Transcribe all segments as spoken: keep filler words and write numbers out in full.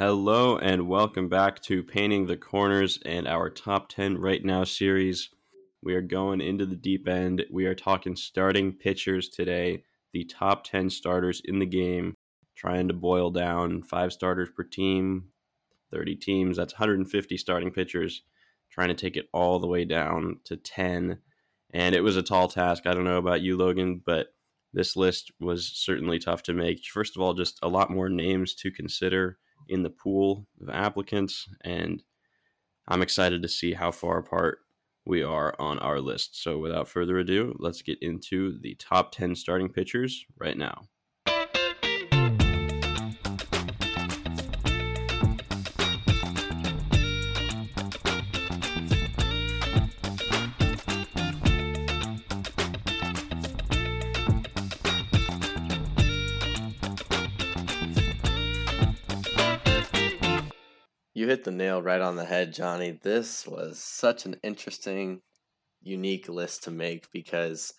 Hello and welcome back to Painting the Corners and our Top ten Right Now series. We are going into the deep end. We are talking starting pitchers today, the top ten starters in the game, trying to boil down five starters per team, thirty teams. That's one hundred fifty starting pitchers, trying to take it all the way down to ten. And it was a tall task. I don't know about you, Logan, but this list was certainly tough to make. First of all, just a lot more names to consider in the pool of applicants, and I'm excited to see how far apart we are on our list. So without further ado, let's get into the top ten starting pitchers right now. You hit the nail right on the head, Johnny. This was such an interesting, unique list to make because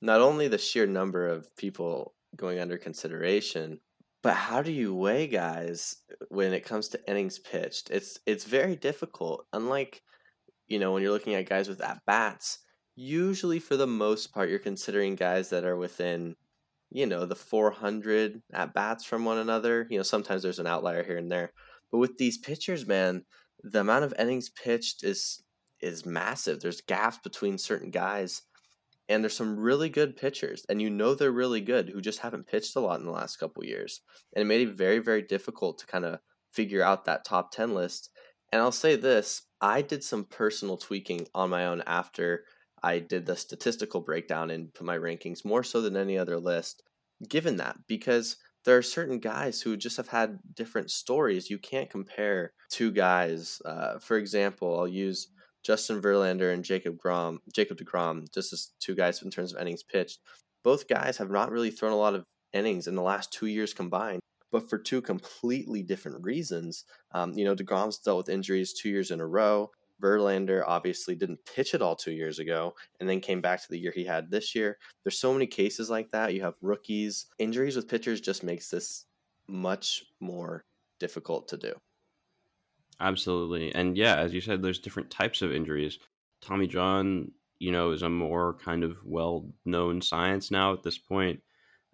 not only the sheer number of people going under consideration, but how do you weigh guys when it comes to innings pitched? It's it's very difficult. Unlike, you know, when you're looking at guys with at-bats, usually for the most part, you're considering guys that are within, you know, the four hundred at-bats from one another. You know, sometimes there's an outlier here and there. But with these pitchers, man, the amount of innings pitched is is massive. There's gaps between certain guys, and there's some really good pitchers, and you know they're really good, who just haven't pitched a lot in the last couple of years. And it made it very, very difficult to kind of figure out that top ten list. And I'll say this, I did some personal tweaking on my own after I did the statistical breakdown and put my rankings more so than any other list, given that, because there are certain guys who just have had different stories. You can't compare two guys. Uh, for example, I'll use Justin Verlander and Jacob DeGrom, Jacob DeGrom, just as two guys in terms of innings pitched. Both guys have not really thrown a lot of innings in the last two years combined, but for two completely different reasons. Um, you know, DeGrom's dealt with injuries two years in a row. Verlander obviously didn't pitch at all two years ago and then came back to the year he had this year. There's so many cases like that. You have rookies. Injuries with pitchers just makes this much more difficult to do. Absolutely. And yeah, as you said, there's different types of injuries. Tommy John, you know, is a more kind of well-known science now at this point.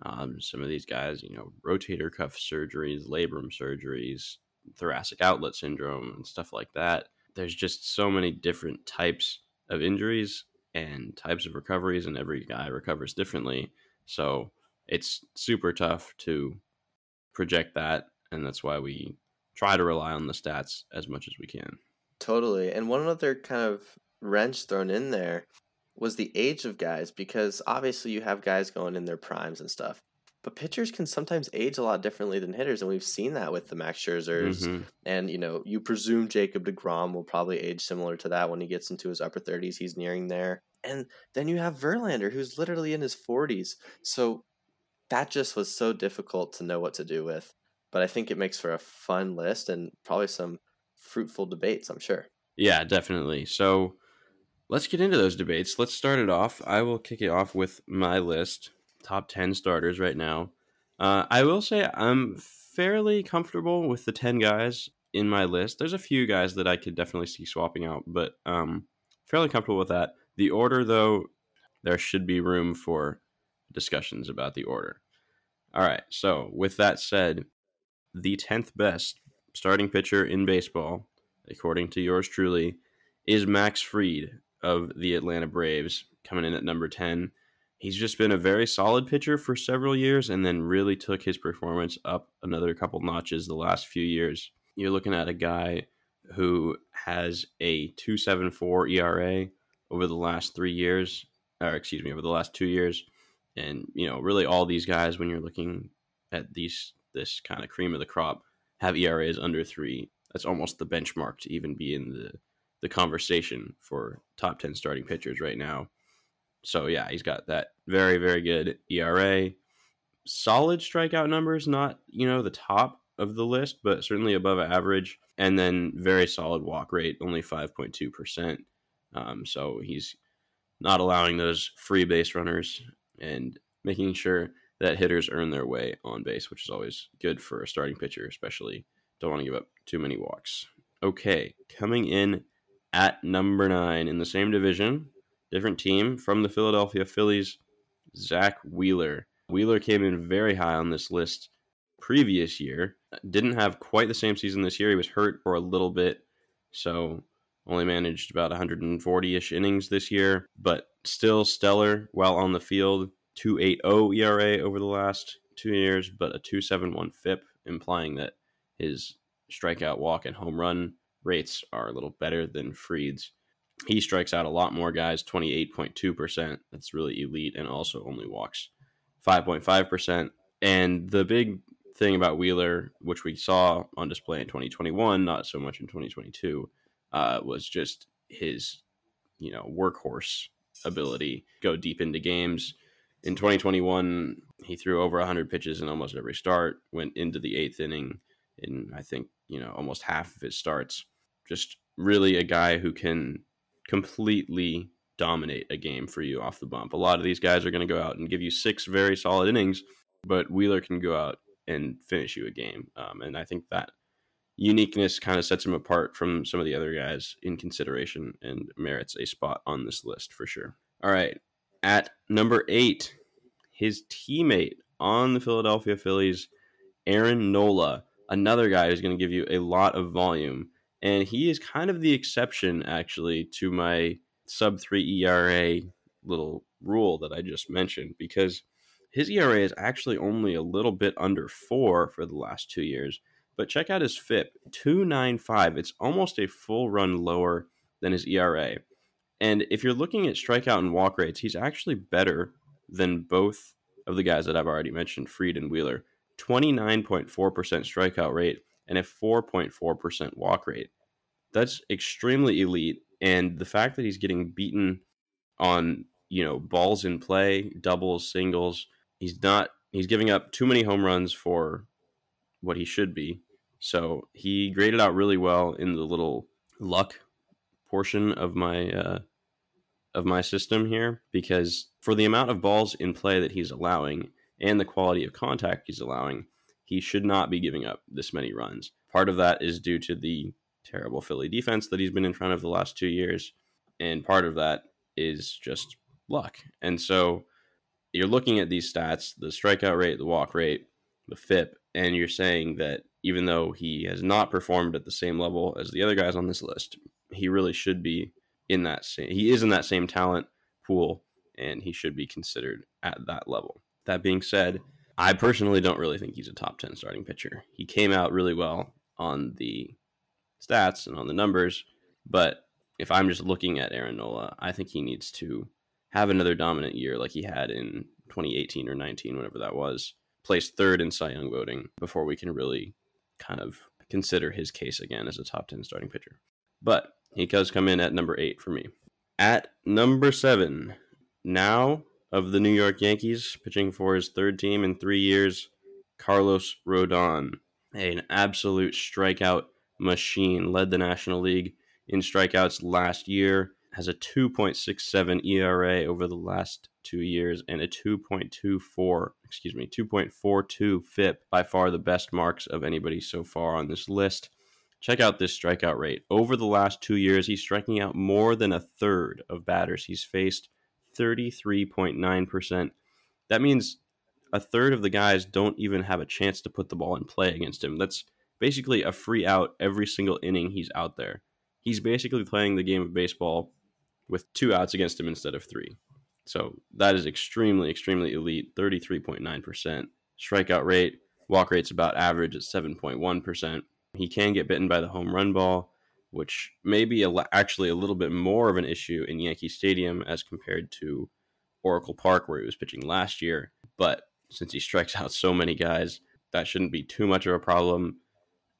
Um, some of these guys, you know, rotator cuff surgeries, labrum surgeries, thoracic outlet syndrome and stuff like that. There's just so many different types of injuries and types of recoveries, and every guy recovers differently. So it's super tough to project that, and that's why we try to rely on the stats as much as we can. Totally. And one other kind of wrench thrown in there was the age of guys, because obviously you have guys going in their primes and stuff. But pitchers can sometimes age a lot differently than hitters, and we've seen that with the Max Scherzers. Mm-hmm. And, you know, you presume Jacob DeGrom will probably age similar to that when he gets into his upper thirties. He's nearing there. And then you have Verlander, who's literally in his forties. So that just was so difficult to know what to do with. But I think it makes for a fun list and probably some fruitful debates, I'm sure. Yeah, definitely. So let's get into those debates. Let's start it off. I will kick it off with my list. Top ten starters right now. Uh, I will say I'm fairly comfortable with the ten guys in my list. There's a few guys that I could definitely see swapping out, but um, fairly comfortable with that. The order, though, there should be room for discussions about the order. All right, so with that said, the tenth best starting pitcher in baseball, according to yours truly, is Max Fried of the Atlanta Braves, coming in at number ten. He's just been a very solid pitcher for several years and then really took his performance up another couple notches the last few years. You're looking at a guy who has a two point seven four E R A over the last three years, or excuse me, over the last two years. And, you know, really all these guys, when you're looking at these, this kind of cream of the crop, have E R As under three. That's almost the benchmark to even be in the, the conversation for top ten starting pitchers right now. So, yeah, he's got that very, very good E R A. Solid strikeout numbers, not, you know, the top of the list, but certainly above average. And then very solid walk rate, only five point two percent. Um, so he's not allowing those free base runners and making sure that hitters earn their way on base, which is always good for a starting pitcher, especially Don't want to give up too many walks. Okay, coming in at number nine in the same division, different team from the Philadelphia Phillies, Zach Wheeler. Wheeler came in very high on this list previous year. Didn't have quite the same season this year. He was hurt for a little bit, so only managed about one forty-ish innings this year, but still stellar while on the field. two point eight oh E R A over the last two years, but a two point seven one F I P, implying that his strikeout, walk, and home run rates are a little better than Fried's. He strikes out a lot more guys, twenty-eight point two percent. That's really elite, and also only walks five point five percent. And the big thing about Wheeler, which we saw on display in twenty twenty-one, not so much in twenty twenty-two, uh, was just his, you know, workhorse ability. Go deep into games. In twenty twenty-one, he threw over one hundred pitches in almost every start, went into the eighth inning in, I think, you know, almost half of his starts. Just really a guy who can completely dominate a game for you off the bump. A lot of these guys are going to go out and give you six very solid innings, but Wheeler can go out and finish you a game. Um, and I think that uniqueness kind of sets him apart from some of the other guys in consideration and merits a spot on this list for sure. All right. At number eight, his teammate on the Philadelphia Phillies, Aaron Nola, another guy who's going to give you a lot of volume. And he is kind of the exception, actually, to my sub three E R A little rule that I just mentioned, because his E R A is actually only a little bit under four for the last two years. But check out his F I P, two point nine five. It's almost a full run lower than his E R A. And if you're looking at strikeout and walk rates, he's actually better than both of the guys that I've already mentioned, Fried and Wheeler. twenty-nine point four percent strikeout rate and a four point four percent walk rate. That's extremely elite. And the fact that he's getting beaten on, you know, balls in play, doubles, singles, he's not, he's giving up too many home runs for what he should be. So he graded out really well in the little luck portion of my uh, of my system here, because for the amount of balls in play that he's allowing and the quality of contact he's allowing, he should not be giving up this many runs. Part of that is due to the terrible Philly defense that he's been in front of the last two years, and part of that is just luck. And so you're looking at these stats, the strikeout rate, the walk rate, the F I P, and you're saying that even though he has not performed at the same level as the other guys on this list, he really should be in that same, he is in that same talent pool, and he should be considered at that level. That being said, I personally don't really think he's a top ten starting pitcher. He came out really well on the stats and on the numbers, but if I'm just looking at Aaron Nola, I think he needs to have another dominant year like he had in twenty eighteen or nineteen, whenever that was, placed third in Cy Young voting before we can really kind of consider his case again as a top ten starting pitcher. But he does come in at number eight for me. At number seven, now of the New York Yankees, pitching for his third team in three years, Carlos Rodon, an absolute strikeout machine, led the National League in strikeouts last year, has a two point six seven E R A over the last two yeyears and a two point two four, excuse me, two point four two F I P, by far the best marks of anybody so far on this list. Check out this strikeout rate. Over the last two years, he's striking out more than a third of batters he's faced, thirty-three point nine percent. That means a third of the guys don't even have a chance to put the ball in play against him. That's basically a free out every single inning he's out there. He's basically playing the game of baseball with two outs against him instead of three. So that is extremely, extremely elite, thirty-three point nine percent strikeout rate. Walk rate's about average at seven point one percent. He can get bitten by the home run ball, which may be a, actually a little bit more of an issue in Yankee Stadium as compared to Oracle Park, where he was pitching last year. But since he strikes out so many guys, that shouldn't be too much of a problem.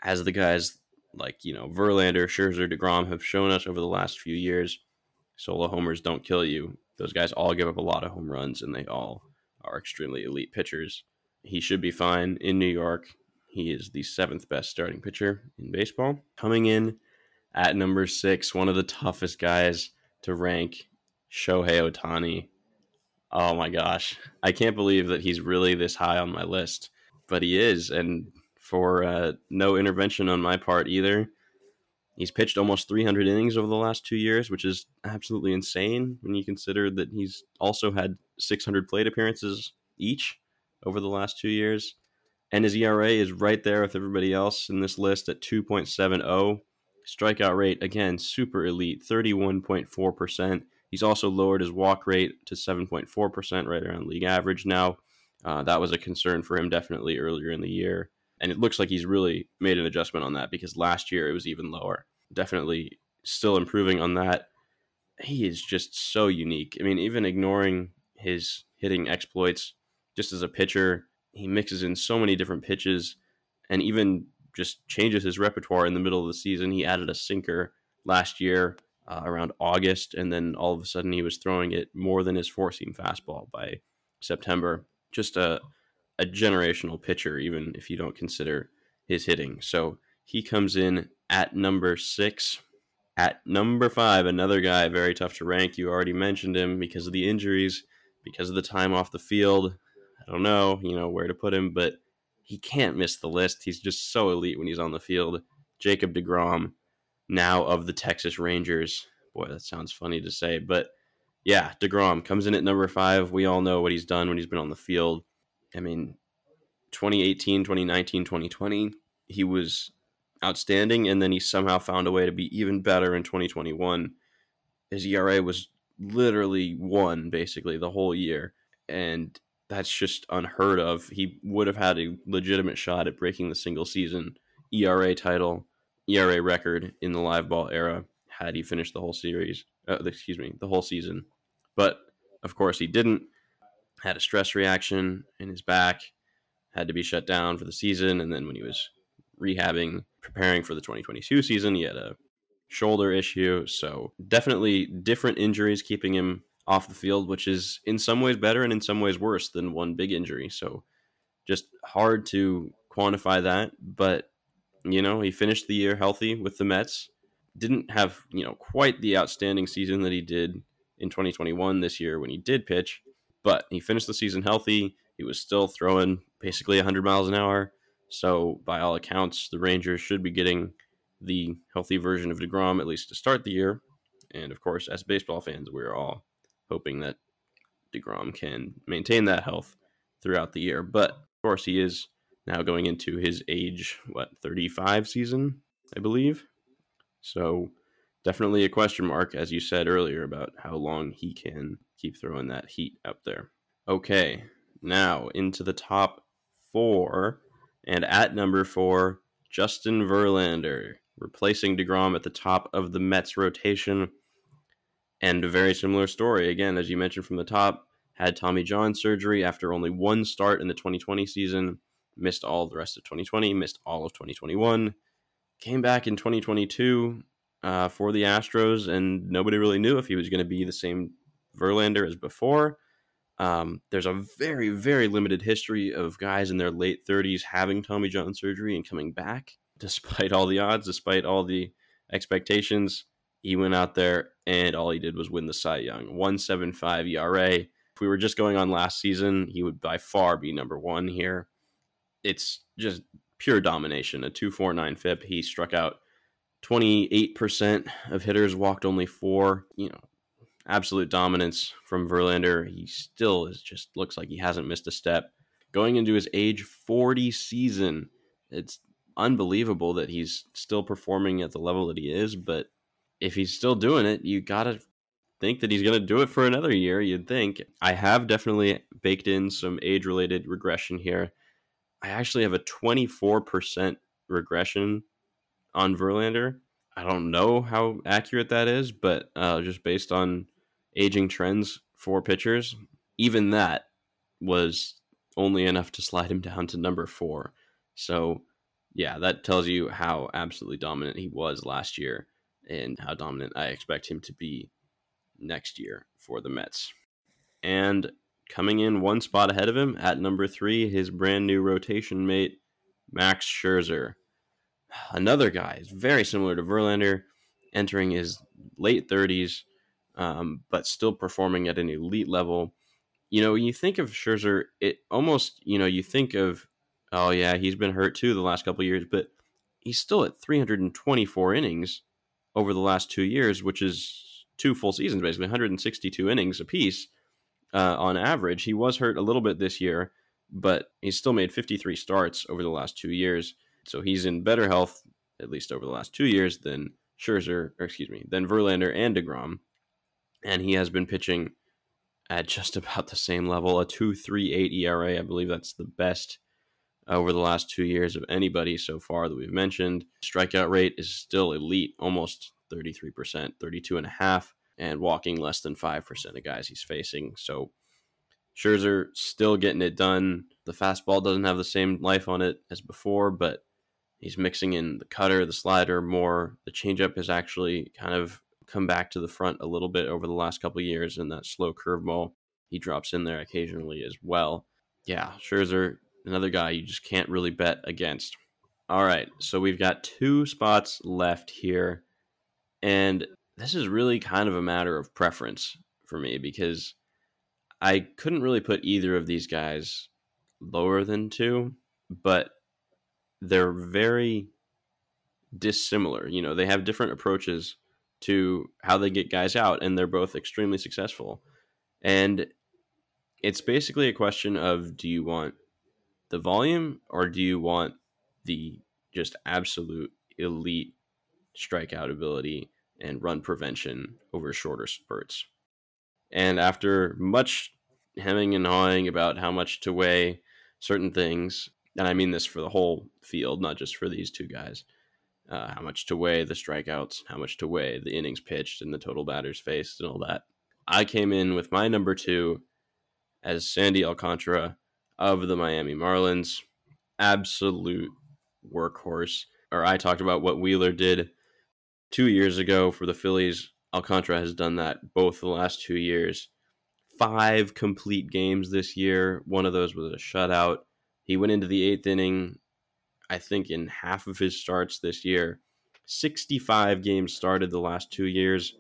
As the guys like, you know, Verlander, Scherzer, DeGrom have shown us over the last few years, solo homers don't kill you. Those guys all give up a lot of home runs, and they all are extremely elite pitchers. He should be fine in New York. He is the seventh best starting pitcher in baseball. Coming in at number six, one of the toughest guys to rank, Shohei Ohtani. Oh my gosh. I can't believe that he's really this high on my list, but he is. And for uh, no intervention on my part either. He's pitched almost three hundred innings over the last two years, which is absolutely insane when you consider that he's also had six hundred plate appearances each over the last two years. And his E R A is right there with everybody else in this list at two point seven oh. Strikeout rate, again, super elite, thirty-one point four percent. He's also lowered his walk rate to seven point four percent, right around league average now. Uh, that was a concern for him definitely earlier in the year. And it looks like he's really made an adjustment on that, because last year it was even lower. Definitely still improving on that. He is just so unique. I mean, even ignoring his hitting exploits, just as a pitcher, he mixes in so many different pitches and even just changes his repertoire in the middle of the season. He added a sinker last year uh, around August, and then all of a sudden he was throwing it more than his four-seam fastball by September. Just a, a generational pitcher, even if you don't consider his hitting. So he comes in at number six. At number five, another guy very tough to rank. You already mentioned him because of the injuries, because of the time off the field. I don't know, you know, where to put him, but he can't miss the list. He's just so elite when he's on the field. Jacob DeGrom, now of the Texas Rangers. Boy, that sounds funny to say, but yeah, DeGrom comes in at number five. We all know what he's done when he's been on the field. I mean, twenty eighteen, twenty nineteen, twenty twenty, he was outstanding, and then he somehow found a way to be even better in twenty twenty-one. His E R A was literally one, basically, the whole year, and that's just unheard of. He would have had a legitimate shot at breaking the single season E R A title, E R A record in the live ball era had he finished the whole series, uh, excuse me, the whole season. But of course he didn't. Had a stress reaction in his back, had to be shut down for the season. And then when he was rehabbing, preparing for the twenty twenty-two season, he had a shoulder issue. So definitely different injuries keeping him off the field, which is in some ways better and in some ways worse than one big injury. So just hard to quantify that. But, you know, he finished the year healthy with the Mets. Didn't have, you know, quite the outstanding season that he did in twenty twenty-one this year when he did pitch. But he finished the season healthy. He was still throwing basically one hundred miles an hour. So by all accounts, the Rangers should be getting the healthy version of DeGrom, at least to start the year. And of course, as baseball fans, we're all hoping that DeGrom can maintain that health throughout the year. But of course, he is now going into his age, what, thirty-five season, I believe. So definitely a question mark, as you said earlier, about how long he can keep throwing that heat up there. Okay, now into the top four. And at number four, Justin Verlander, replacing DeGrom at the top of the Mets rotation. And a very similar story. Again, as you mentioned from the top, had Tommy John surgery after only one start in the twenty twenty season. Missed all the rest of twenty twenty, missed all of twenty twenty-one. Came back in twenty twenty-two uh, for the Astros, and nobody really knew if he was going to be the same Verlander as before. Um, there's a very, very limited history of guys in their late thirties having Tommy John surgery and coming back. Despite all the odds, despite all the expectations, he went out there and all he did was win the Cy Young. one seventy-five E R A. If we were just going on last season, he would by far be number one here. It's just pure domination. A two forty-nine F I P. He struck out twenty-eight percent of hitters, walked only four. You know, absolute dominance from Verlander. He still is just looks like he hasn't missed a step. Going into his age forty season, it's unbelievable that he's still performing at the level that he is, but if he's still doing it, you got to think that he's going to do it for another year, you'd think. I have definitely baked in some age-related regression here. I actually have a twenty-four percent regression on Verlander. I don't know how accurate that is, but uh, just based on aging trends for pitchers, even that was only enough to slide him down to number four. So, yeah, that tells you how absolutely dominant he was last year and how dominant I expect him to be next year for the Mets. And coming in one spot ahead of him at number three, his brand new rotation mate, Max Scherzer. Another guy is very similar to Verlander, entering his late thirties, um, but still performing at an elite level. You know, when you think of Scherzer, it almost, you know, you think of Oh, yeah, he's been hurt, too, the last couple of years, but he's still at three hundred twenty-four innings over the last two years, which is two full seasons, basically, one hundred sixty-two innings apiece uh, on average. He was hurt a little bit this year, but he's still made fifty-three starts over the last two years, so he's in better health, at least over the last two years, than Scherzer, or excuse me, than Verlander and DeGrom, and he has been pitching at just about the same level, a two point three eight E R A. I believe that's the best over the last two years of anybody so far that we've mentioned. Strikeout rate is still elite, almost thirty-three percent, thirty-two point five, and walking less than five percent of guys he's facing. So Scherzer still getting it done. The fastball doesn't have the same life on it as before, but he's mixing in the cutter, the slider more. The changeup has actually kind of come back to the front a little bit over the last couple of years, and that slow curveball he drops in there occasionally as well. Yeah, Scherzer, another guy you just can't really bet against. All right, so we've got two spots left here, and this is really kind of a matter of preference for me because I couldn't really put either of these guys lower than two, but they're very dissimilar. You know, they have different approaches to how they get guys out, and they're both extremely successful. And it's basically a question of, do you want the volume or do you want the just absolute elite strikeout ability and run prevention over shorter spurts? And after much hemming and hawing about how much to weigh certain things, and I mean this for the whole field, not just for these two guys, Uh, how much to weigh the strikeouts, how much to weigh the innings pitched and the total batters faced and all that, I came in with my number two as Sandy Alcantara of the Miami Marlins. Absolute workhorse. Or I talked about what Wheeler did two years ago for the Phillies. Alcantara has done that both the last two years. Five complete games this year. One of those was a shutout. He went into the eighth inning, I think, in half of his starts this year. Sixty-five games started the last two years,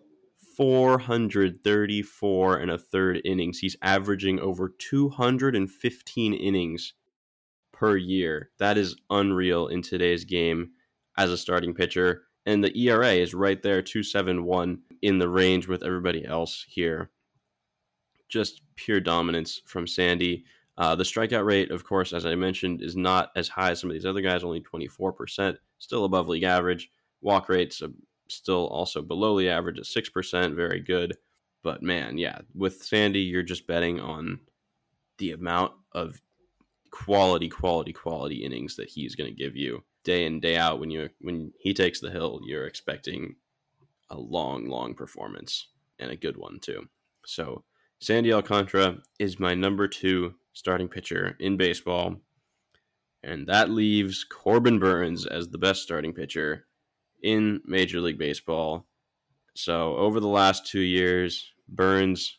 four hundred thirty-four and a third innings. He's averaging over two hundred fifteen innings per year. That is unreal in today's game as a starting pitcher. And the E R A is right there, two point seven one, in the range with everybody else here. Just pure dominance from Sandy. Uh, the strikeout rate, of course, as I mentioned, is not as high as some of these other guys, only twenty-four percent, still above league average. Walk rates are still also below the average at six percent, very good. But man, yeah, with Sandy, you're just betting on the amount of quality, quality, quality innings that he's going to give you day in, day out. When you when he takes the hill, you're expecting a long, long performance, and a good one too. So Sandy Alcantara is my number two starting pitcher in baseball, and that leaves Corbin Burns as the best starting pitcher in Major League Baseball. So over the last two years, Burns,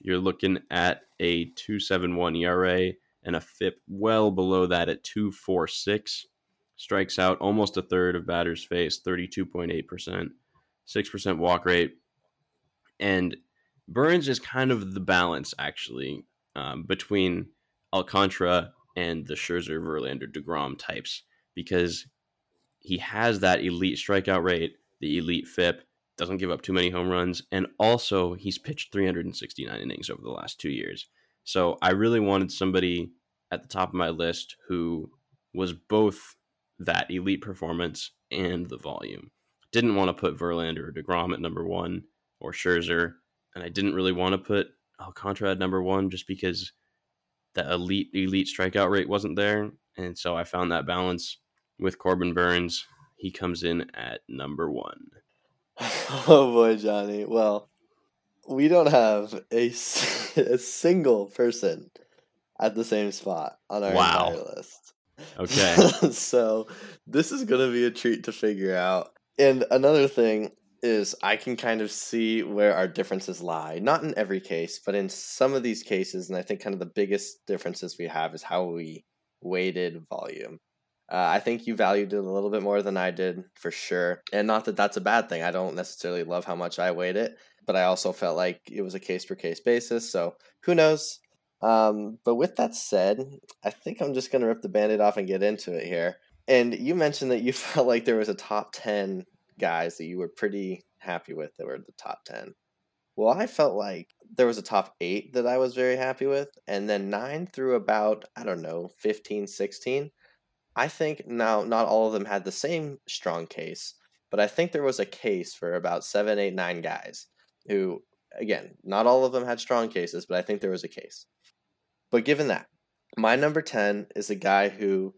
you're looking at a two point seven one E R A and a F I P well below that at two point four six. Strikes out almost a third of batters faced, thirty-two point eight percent, six percent walk rate. And Burns is kind of the balance, actually, um, between Alcantara and the Scherzer, Verlander, DeGrom types, because he has that elite strikeout rate, the elite F I P, doesn't give up too many home runs, and also he's pitched three hundred sixty-nine innings over the last two years. So I really wanted somebody at the top of my list who was both that elite performance and the volume. Didn't want to put Verlander or DeGrom at number one or Scherzer. And I didn't really want to put Alcantara at number one just because the elite, elite strikeout rate wasn't there. And so I found that balance with Corbin Burns. He comes in at number one. Oh boy, Johnny. Well, we don't have a, a single person at the same spot on our wow. entire list. Okay. So this is going to be a treat to figure out. And another thing is I can kind of see where our differences lie. Not in every case, but in some of these cases, and I think kind of the biggest differences we have is how we weighted volume. Uh, I think you valued it a little bit more than I did, for sure. And not that that's a bad thing. I don't necessarily love how much I weighed it, but I also felt like it was a case-per-case basis, so who knows? Um, but with that said, I think I'm just going to rip the Band-Aid off and get into it here. And you mentioned that you felt like there was a top ten guys that you were pretty happy with that were the top ten. Well, I felt like there was a top eight that I was very happy with. And then nine through about, I don't know, fifteen, sixteen. I think now not all of them had the same strong case, but I think there was a case for about seven, eight, nine guys who, again, not all of them had strong cases, but I think there was a case. But given that, my number ten is a guy who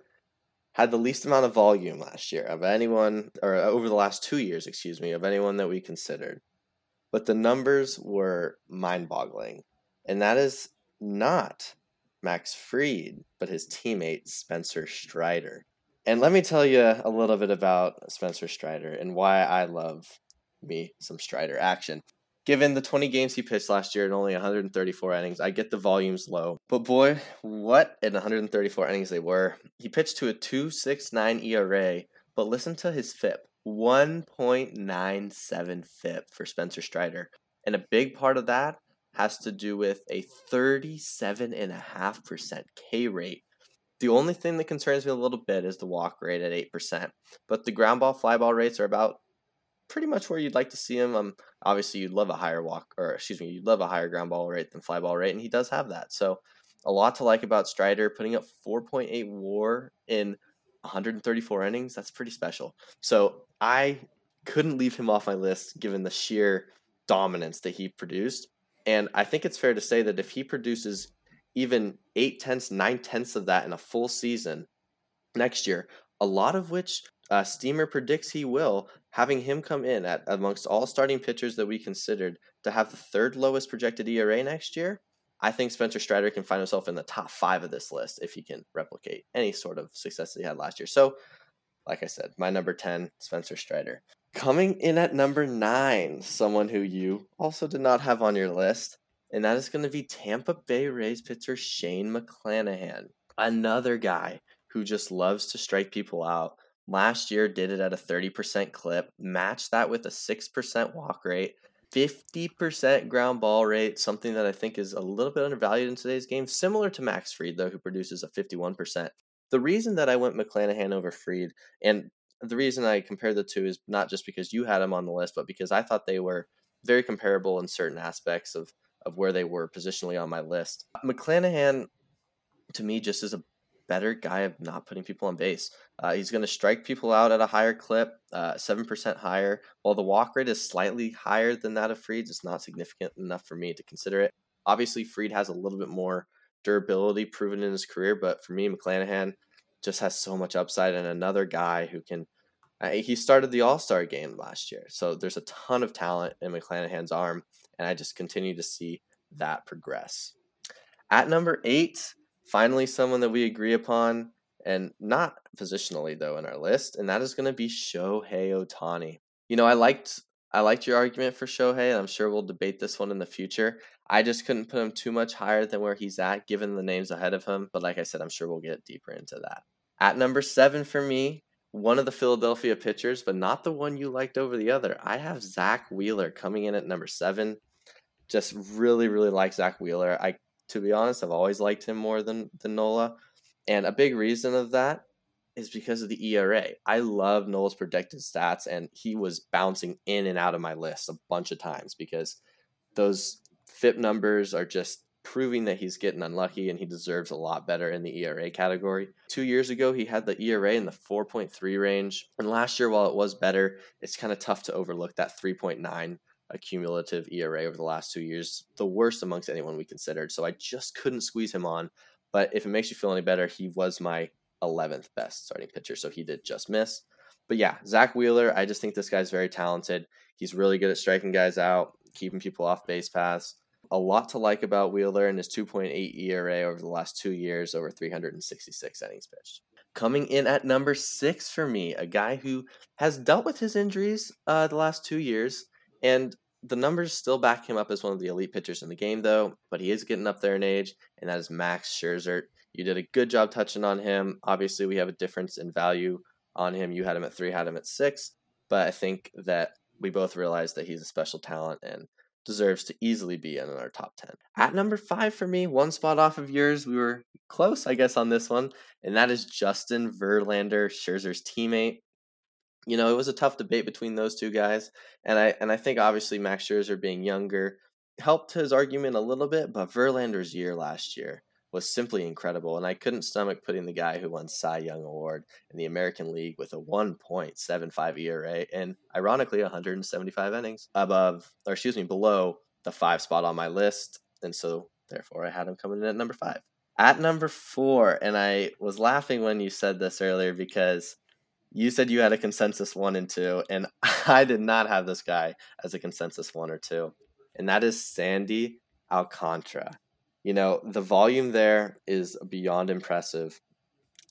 had the least amount of volume last year of anyone, or over the last two years, excuse me, of anyone that we considered. But the numbers were mind-boggling. And that is not Max Fried, but his teammate Spencer Strider. And let me tell you a little bit about Spencer Strider and why I love me some Strider action. Given the twenty games he pitched last year and only one hundred thirty-four innings, I get the volume's low. But boy, what in one hundred thirty-four innings they were. He pitched to a two point six nine E R A, but listen to his F I P. one point nine seven F I P for Spencer Strider. And a big part of that has to do with a thirty-seven point five percent K rate. The only thing that concerns me a little bit is the walk rate at eight percent. But the ground ball, fly ball rates are about pretty much where you'd like to see him. Um, obviously, you'd love a higher walk, or excuse me, you'd love a higher ground ball rate than fly ball rate, and he does have that. So, a lot to like about Strider, putting up four point eight W A R in one hundred thirty-four innings. That's pretty special. So, I couldn't leave him off my list given the sheer dominance that he produced. And I think it's fair to say that if he produces even eight-tenths, nine-tenths of that in a full season next year, a lot of which Uh, Steamer predicts he will, having him come in at amongst all starting pitchers that we considered to have the third lowest projected E R A next year. I think Spencer Strider can find himself in the top five of this list if he can replicate any sort of success that he had last year. So, like I said, my number ten, Spencer Strider. Coming in at number nine, someone who you also did not have on your list, and that is going to be Tampa Bay Rays pitcher Shane McClanahan. Another guy who just loves to strike people out. Last year, did it at a thirty percent clip, matched that with a six percent walk rate, fifty percent ground ball rate, something that I think is a little bit undervalued in today's game, similar to Max Fried, though, who produces a fifty-one percent. The reason that I went McClanahan over Fried, and the reason I compared the two is not just because you had him on the list, but because I thought they were very comparable in certain aspects of, of where they were positionally on my list. McClanahan, to me, just is a better guy of not putting people on base. Uh, he's going to strike people out at a higher clip, uh, seven percent higher. While the walk rate is slightly higher than that of Fried, it's not significant enough for me to consider it. Obviously, Fried has a little bit more durability proven in his career, but for me, McClanahan just has so much upside and another guy who can... Uh, he started the All-Star game last year, so there's a ton of talent in McClanahan's arm, and I just continue to see that progress. At number eight... Finally, someone that we agree upon, and not positionally, though, in our list, and that is going to be Shohei Ohtani. You know, I liked I liked your argument for Shohei, and I'm sure we'll debate this one in the future. I just couldn't put him too much higher than where he's at, given the names ahead of him. But like I said, I'm sure we'll get deeper into that. At number seven for me, one of the Philadelphia pitchers, but not the one you liked over the other. I have Zach Wheeler coming in at number seven. Just really, really like Zach Wheeler. I To be honest, I've always liked him more than, than Nola. And a big reason of that is because of the E R A. I love Nola's projected stats, and he was bouncing in and out of my list a bunch of times because those F I P numbers are just proving that he's getting unlucky and he deserves a lot better in the E R A category. Two years ago, he had the E R A in the four point three range. And last year, while it was better, it's kind of tough to overlook that three point nine a cumulative E R A over the last two years, the worst amongst anyone we considered. So I just couldn't squeeze him on. But if it makes you feel any better, he was my eleventh best starting pitcher. So he did just miss. But yeah, Zach Wheeler, I just think this guy's very talented. He's really good at striking guys out, keeping people off base paths. A lot to like about Wheeler and his two point eight E R A over the last two years, over three hundred sixty-six innings pitched. Coming in at number six for me, a guy who has dealt with his injuries uh, the last two years. And the numbers still back him up as one of the elite pitchers in the game, though. But he is getting up there in age, and that is Max Scherzer. You did a good job touching on him. Obviously, we have a difference in value on him. You had him at three, had him at six. But I think that we both realize that he's a special talent, and deserves to easily be in our top ten. At number five for me, one spot off of yours, we were close, I guess, on this one, and that is Justin Verlander, Scherzer's teammate. You know, it was a tough debate between those two guys, and I and I think obviously Max Scherzer being younger helped his argument a little bit, but Verlander's year last year was simply incredible, and I couldn't stomach putting the guy who won Cy Young Award in the American League with a one point seven five E R A and ironically one hundred seventy-five innings above, or excuse me, below the five spot on my list, and so therefore I had him coming in at number five. At number four, and I was laughing when you said this earlier because you said you had a consensus one and two, and I did not have this guy as a consensus one or two, and that is Sandy Alcantara. You know, the volume there is beyond impressive.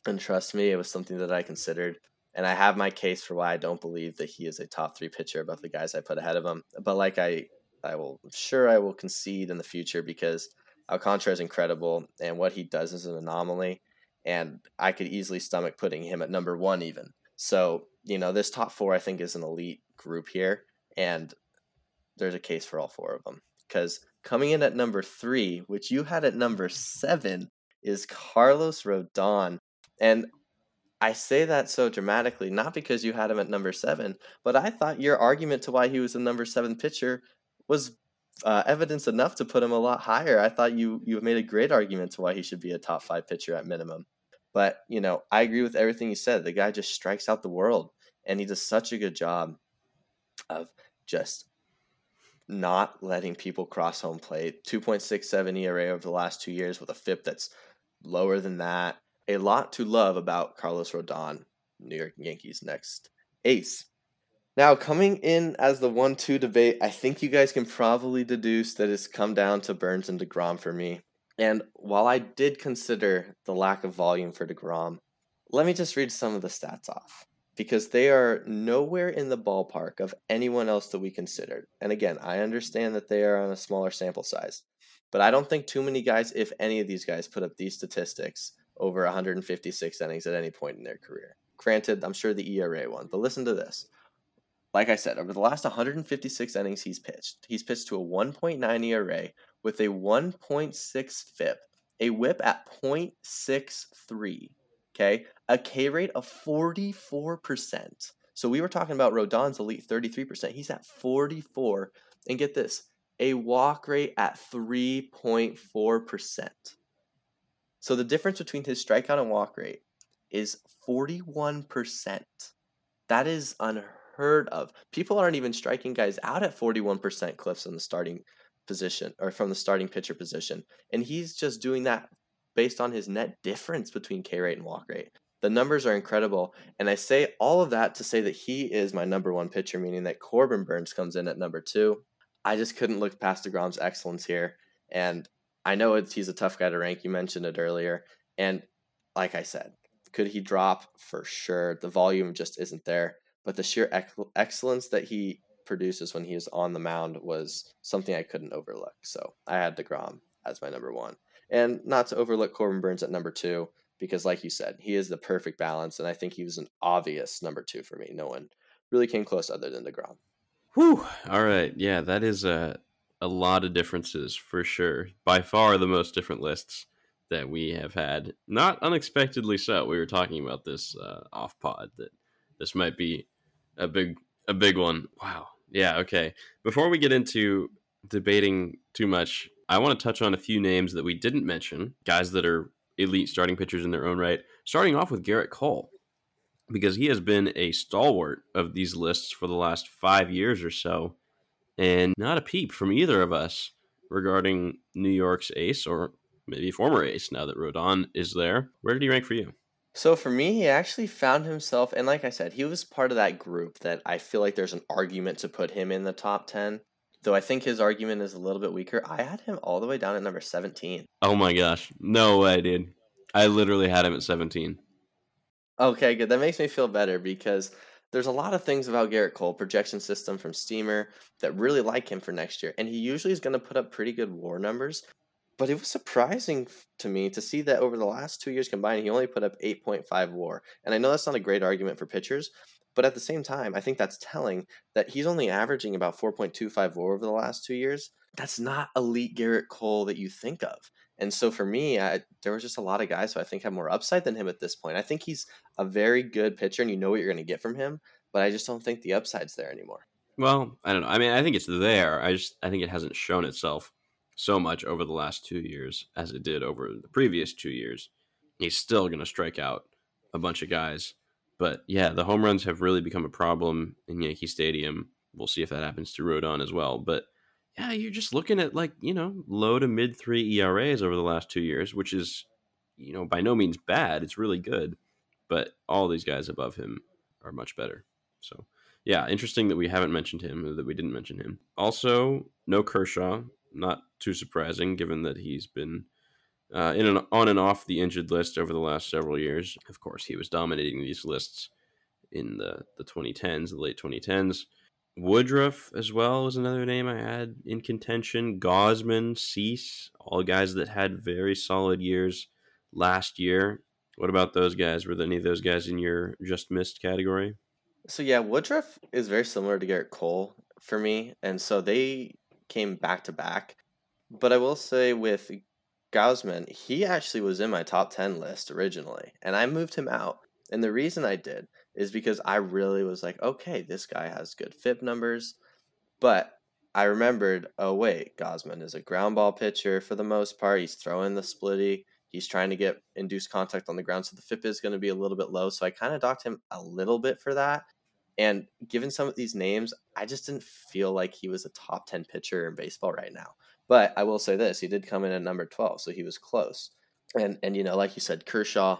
And trust me, it was something that I considered. And I have my case for why I don't believe that he is a top three pitcher above the guys I put ahead of him. But like I, I will, I'm sure I will concede in the future because Alcantara is incredible. And what he does is an anomaly. And I could easily stomach putting him at number one even. So, you know, this top four I think is an elite group here. And there's a case for all four of them. Because coming in at number three, which you had at number seven, is Carlos Rodon. And I say that so dramatically, not because you had him at number seven, but I thought your argument to why he was the number seven pitcher was uh, evidence enough to put him a lot higher. I thought you, you made a great argument to why he should be a top five pitcher at minimum. But, you know, I agree with everything you said. The guy just strikes out the world, and he does such a good job of just not letting people cross home plate. Two point six seven E R A over the last two years with a F I P that's lower than that. A lot to love about Carlos Rodon, New York Yankees' next ace. Now, coming in as the one two debate, I think you guys can probably deduce that it's come down to Burns and DeGrom for me. And while I did consider the lack of volume for DeGrom, let me just read some of the stats off, because they are nowhere in the ballpark of anyone else that we considered. And again, I understand that they are on a smaller sample size, but I don't think too many guys, if any of these guys, put up these statistics over one hundred fifty-six innings at any point in their career. Granted, I'm sure the E R A one, but listen to this. Like I said, over the last one hundred fifty-six innings he's pitched, he's pitched to a one point nine E R A with a one point six F I P, a whip at point six three. Okay, a K rate of forty-four percent. So we were talking about Rodon's elite thirty-three percent. He's at forty-four. And get this, a walk rate at three point four percent. So the difference between his strikeout and walk rate is forty-one percent. That is unheard of. People aren't even striking guys out at forty-one percent cliffs in the starting position or from the starting pitcher position. And he's just doing that based on his net difference between K rate and walk rate. The numbers are incredible, and I say all of that to say that he is my number one pitcher, meaning that Corbin Burns comes in at number two. I just couldn't look past DeGrom's excellence here, and I know it's, he's a tough guy to rank. You mentioned it earlier, and like I said, could he drop? For sure. The volume just isn't there, but the sheer ex- excellence that he produces when he is on the mound was something I couldn't overlook, so I had DeGrom as my number one. And not to overlook Corbin Burns at number two, because like you said, he is the perfect balance. And I think he was an obvious number two for me. No one really came close other than DeGrom. Whew. All right. Yeah, that is a, a lot of differences for sure. By far the most different lists that we have had. Not unexpectedly so. We were talking about this uh, off pod that this might be a big, a big one. Wow. Yeah. Okay. Before we get into debating too much, I want to touch on a few names that we didn't mention, guys that are elite starting pitchers in their own right, starting off with Gerrit Cole, because he has been a stalwart of these lists for the last five years or so, and not a peep from either of us regarding New York's ace, or maybe former ace now that Rodon is there. Where did he rank for you? So for me, he actually found himself, and like I said, he was part of that group that I feel like there's an argument to put him in the top ten. Though I think his argument is a little bit weaker. I had him all the way down at number seventeen. Oh my gosh. No way, dude. I literally had him at seventeen. Okay, good. That makes me feel better because there's a lot of things about Gerrit Cole, projection system from Steamer, that really like him for next year. And he usually is going to put up pretty good WAR numbers. But it was surprising to me to see that over the last two years combined, he only put up eight point five WAR. And I know that's not a great argument for pitchers, But at the same time, I think that's telling that he's only averaging about four point two five over the last two years. That's not elite Gerrit Cole that you think of. And so for me, I, there was just a lot of guys who I think have more upside than him at this point. I think he's a very good pitcher and you know what you're going to get from him, but I just don't think the upside's there anymore. Well, I don't know. I mean, I think it's there. I just, I think it hasn't shown itself so much over the last two years as it did over the previous two years. He's still going to strike out a bunch of guys. But yeah, the home runs have really become a problem in Yankee Stadium. We'll see if that happens to Rodon as well. But yeah, you're just looking at like, you know, low to mid three E R As over the last two years, which is, you know, by no means bad. It's really good. But all these guys above him are much better. So yeah, interesting that we haven't mentioned him, or that we didn't mention him. Also, no Kershaw. Not too surprising, given that he's been uh, in an, on and off the injured list over the last several years. Of course, he was dominating these lists in the, the twenty tens, the late twenty tens. Woodruff as well was another name I had in contention. Gausman, Cease, all guys that had very solid years last year. What about those guys? Were there any of those guys in your just missed category? So yeah, Woodruff is very similar to Gerrit Cole for me. And so they came back to back. But I will say with Gausman, he actually was in my top ten list originally, and I moved him out. And the reason I did is because I really was like, okay, this guy has good F I P numbers. But I remembered, oh wait, Gausman is a ground ball pitcher for the most part. He's throwing the splitty. He's trying to get induced contact on the ground, so the F I P is going to be a little bit low. So I kind of docked him a little bit for that. And given some of these names, I just didn't feel like he was a top ten pitcher in baseball right now. But I will say this, he did come in at number twelve, so he was close. And, and you know, like you said, Kershaw,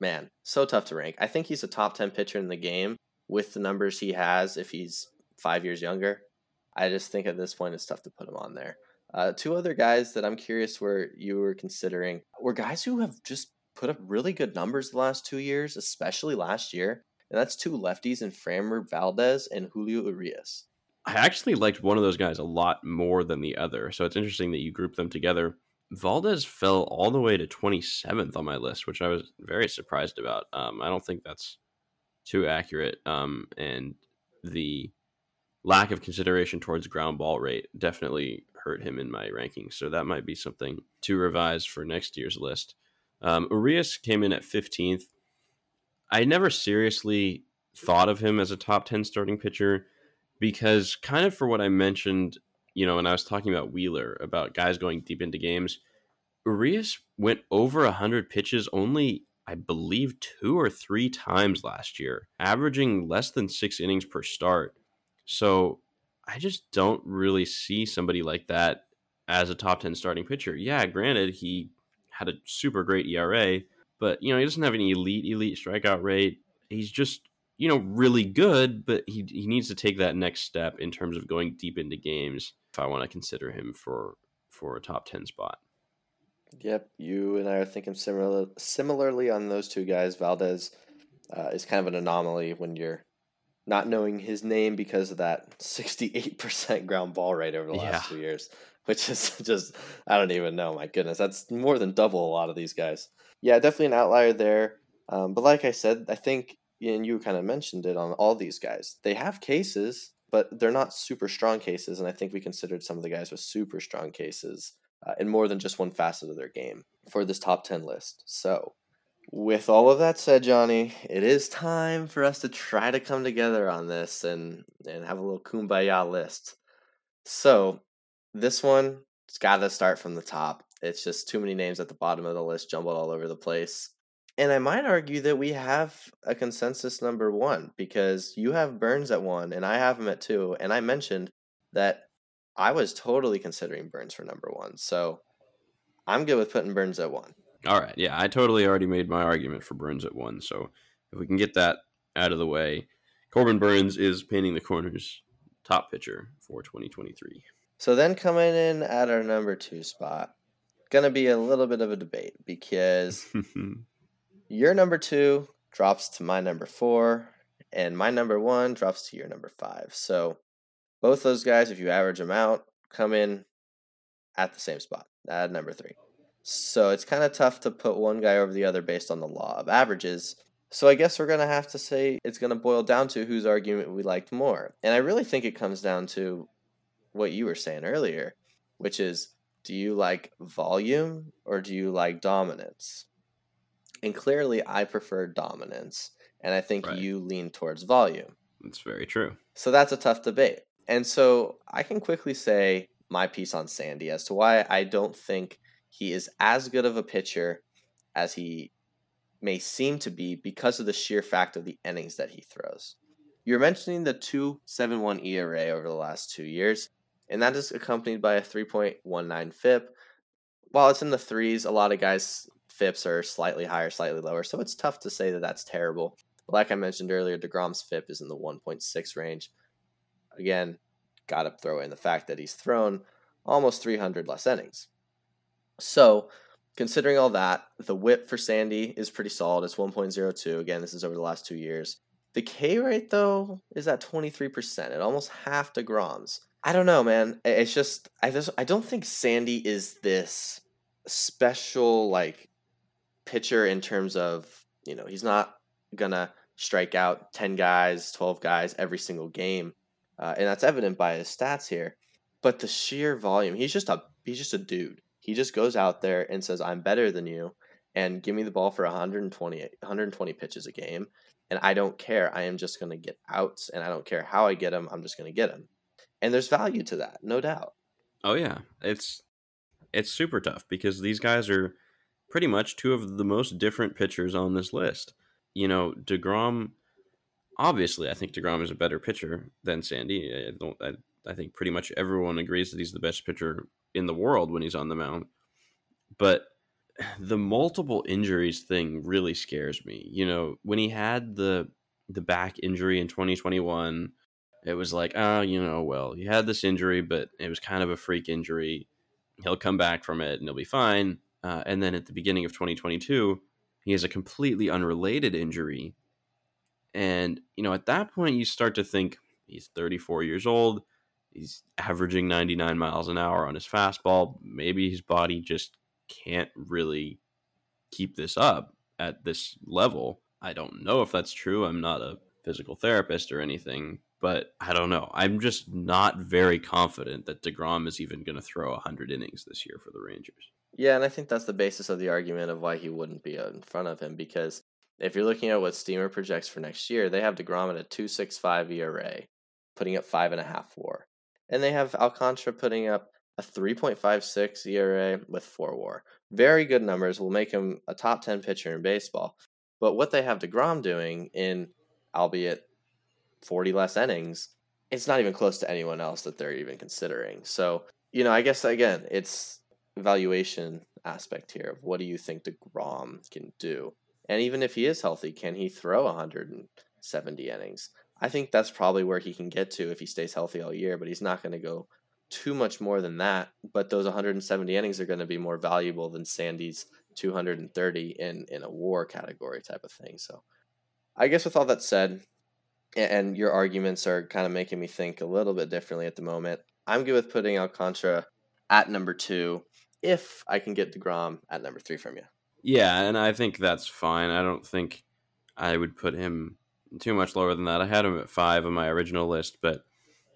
man, so tough to rank. I think he's a top ten pitcher in the game with the numbers he has if he's five years younger. I just think at this point it's tough to put him on there. Uh, two other guys that I'm curious where you were considering were guys who have just put up really good numbers the last two years, especially last year. And that's two lefties in Framber Valdez and Julio Urías. I actually liked one of those guys a lot more than the other. So it's interesting that you grouped them together. Valdez fell all the way to twenty-seventh on my list, which I was very surprised about. Um, I don't think that's too accurate. Um, and the lack of consideration towards ground ball rate definitely hurt him in my rankings. So that might be something to revise for next year's list. Um, Urías came in at fifteenth. I never seriously thought of him as a top ten starting pitcher because kind of for what I mentioned, you know, when I was talking about Wheeler, about guys going deep into games, Urías went over one hundred pitches only, I believe, two or three times last year, averaging less than six innings per start. So I just don't really see somebody like that as a top ten starting pitcher. Yeah, granted, he had a super great E R A, but, you know, he doesn't have any elite, elite strikeout rate. He's just, you know, really good, but he he needs to take that next step in terms of going deep into games if I want to consider him for for a top ten spot. Yep, you and I are thinking similar, similarly on those two guys. Valdez uh, is kind of an anomaly when you're not knowing his name because of that sixty-eight percent ground ball rate over the last yeah. two years, which is just, I don't even know. My goodness, that's more than double a lot of these guys. Yeah, definitely an outlier there. Um, but like I said, I think, and you kind of mentioned it on all these guys, they have cases, but they're not super strong cases. And I think we considered some of the guys with super strong cases uh, in more than just one facet of their game for this top ten list. So with all of that said, Johnny, it is time for us to try to come together on this and, and have a little kumbaya list. So this one, it's got to start from the top. It's just too many names at the bottom of the list, jumbled all over the place. And I might argue that we have a consensus number one because you have Burns at one and I have him at two. And I mentioned that I was totally considering Burns for number one. So I'm good with putting Burns at one. All right. Yeah, I totally already made my argument for Burns at one. So if we can get that out of the way, Corbin Burns is painting the corners top pitcher for twenty twenty-three. So then coming in at our number two spot, going to be a little bit of a debate because your number two drops to my number four and my number one drops to your number five. So both those guys, if you average them out, come in at the same spot at number three. So it's kind of tough to put one guy over the other based on the law of averages. So I guess we're going to have to say it's going to boil down to whose argument we liked more. And I really think it comes down to what you were saying earlier, which is, do you like volume or do you like dominance? And clearly I prefer dominance, and I think right. you lean towards volume. That's very true. So that's a tough debate. And so I can quickly say my piece on Sandy as to why I don't think he is as good of a pitcher as he may seem to be because of the sheer fact of the innings that he throws. You're mentioning the two point seven one E R A over the last two years, and that is accompanied by a three point one nine F I P. While it's in the threes, a lot of guys' F I Ps are slightly higher, slightly lower, so it's tough to say that that's terrible. But like I mentioned earlier, DeGrom's F I P is in the one point six range. Again, got to throw in the fact that he's thrown almost three hundred less innings. So, considering all that, the whip for Sandy is pretty solid. It's one point oh two. Again, this is over the last two years. The K rate, though, is at twenty-three percent. It almost half DeGrom's. I don't know, man. It's just I just I don't think Sandy is this special like pitcher in terms of, you know, he's not gonna strike out ten guys, twelve guys every single game, uh, and that's evident by his stats here. But the sheer volume, he's just a he's just a dude. He just goes out there and says, "I'm better than you," and give me the ball for one hundred twenty pitches a game, and I don't care. I am just gonna get outs, and I don't care how I get them. I'm just gonna get them. And there's value to that, no doubt. Oh, yeah. It's it's super tough because these guys are pretty much two of the most different pitchers on this list. You know, DeGrom, obviously, I think DeGrom is a better pitcher than Sandy. I, don't, I, I think pretty much everyone agrees that he's the best pitcher in the world when he's on the mound. But the multiple injuries thing really scares me. You know, when he had the the back injury in twenty twenty-one... it was like, oh, you know, well, he had this injury, but it was kind of a freak injury. He'll come back from it and he'll be fine. Uh, and then at the beginning of twenty twenty-two, he has a completely unrelated injury. And, you know, at that point, you start to think he's thirty-four years old. He's averaging ninety-nine miles an hour on his fastball. Maybe his body just can't really keep this up at this level. I don't know if that's true. I'm not a physical therapist or anything. But I don't know. I'm just not very confident that DeGrom is even going to throw one hundred innings this year for the Rangers. Yeah, and I think that's the basis of the argument of why he wouldn't be in front of him. Because if you're looking at what Steamer projects for next year, they have DeGrom at a two point six five E R A, putting up five point five W A R. And they have Alcantara putting up a three point five six E R A with four W A R. Very good numbers. Will make him a top ten pitcher in baseball. But what they have DeGrom doing in, albeit forty less innings, it's not even close to anyone else that they're even considering. So, you know, I guess, again, it's valuation aspect here of what do you think DeGrom can do? And even if he is healthy, can he throw one hundred seventy innings? I think that's probably where he can get to if he stays healthy all year, but he's not going to go too much more than that. But those one hundred seventy innings are going to be more valuable than Sandy's two hundred thirty in, in a WAR category type of thing. So I guess with all that said, and your arguments are kind of making me think a little bit differently at the moment, I'm good with putting Alcantara at number two if I can get DeGrom at number three from you. Yeah, and I think that's fine. I don't think I would put him too much lower than that. I had him at five on my original list, but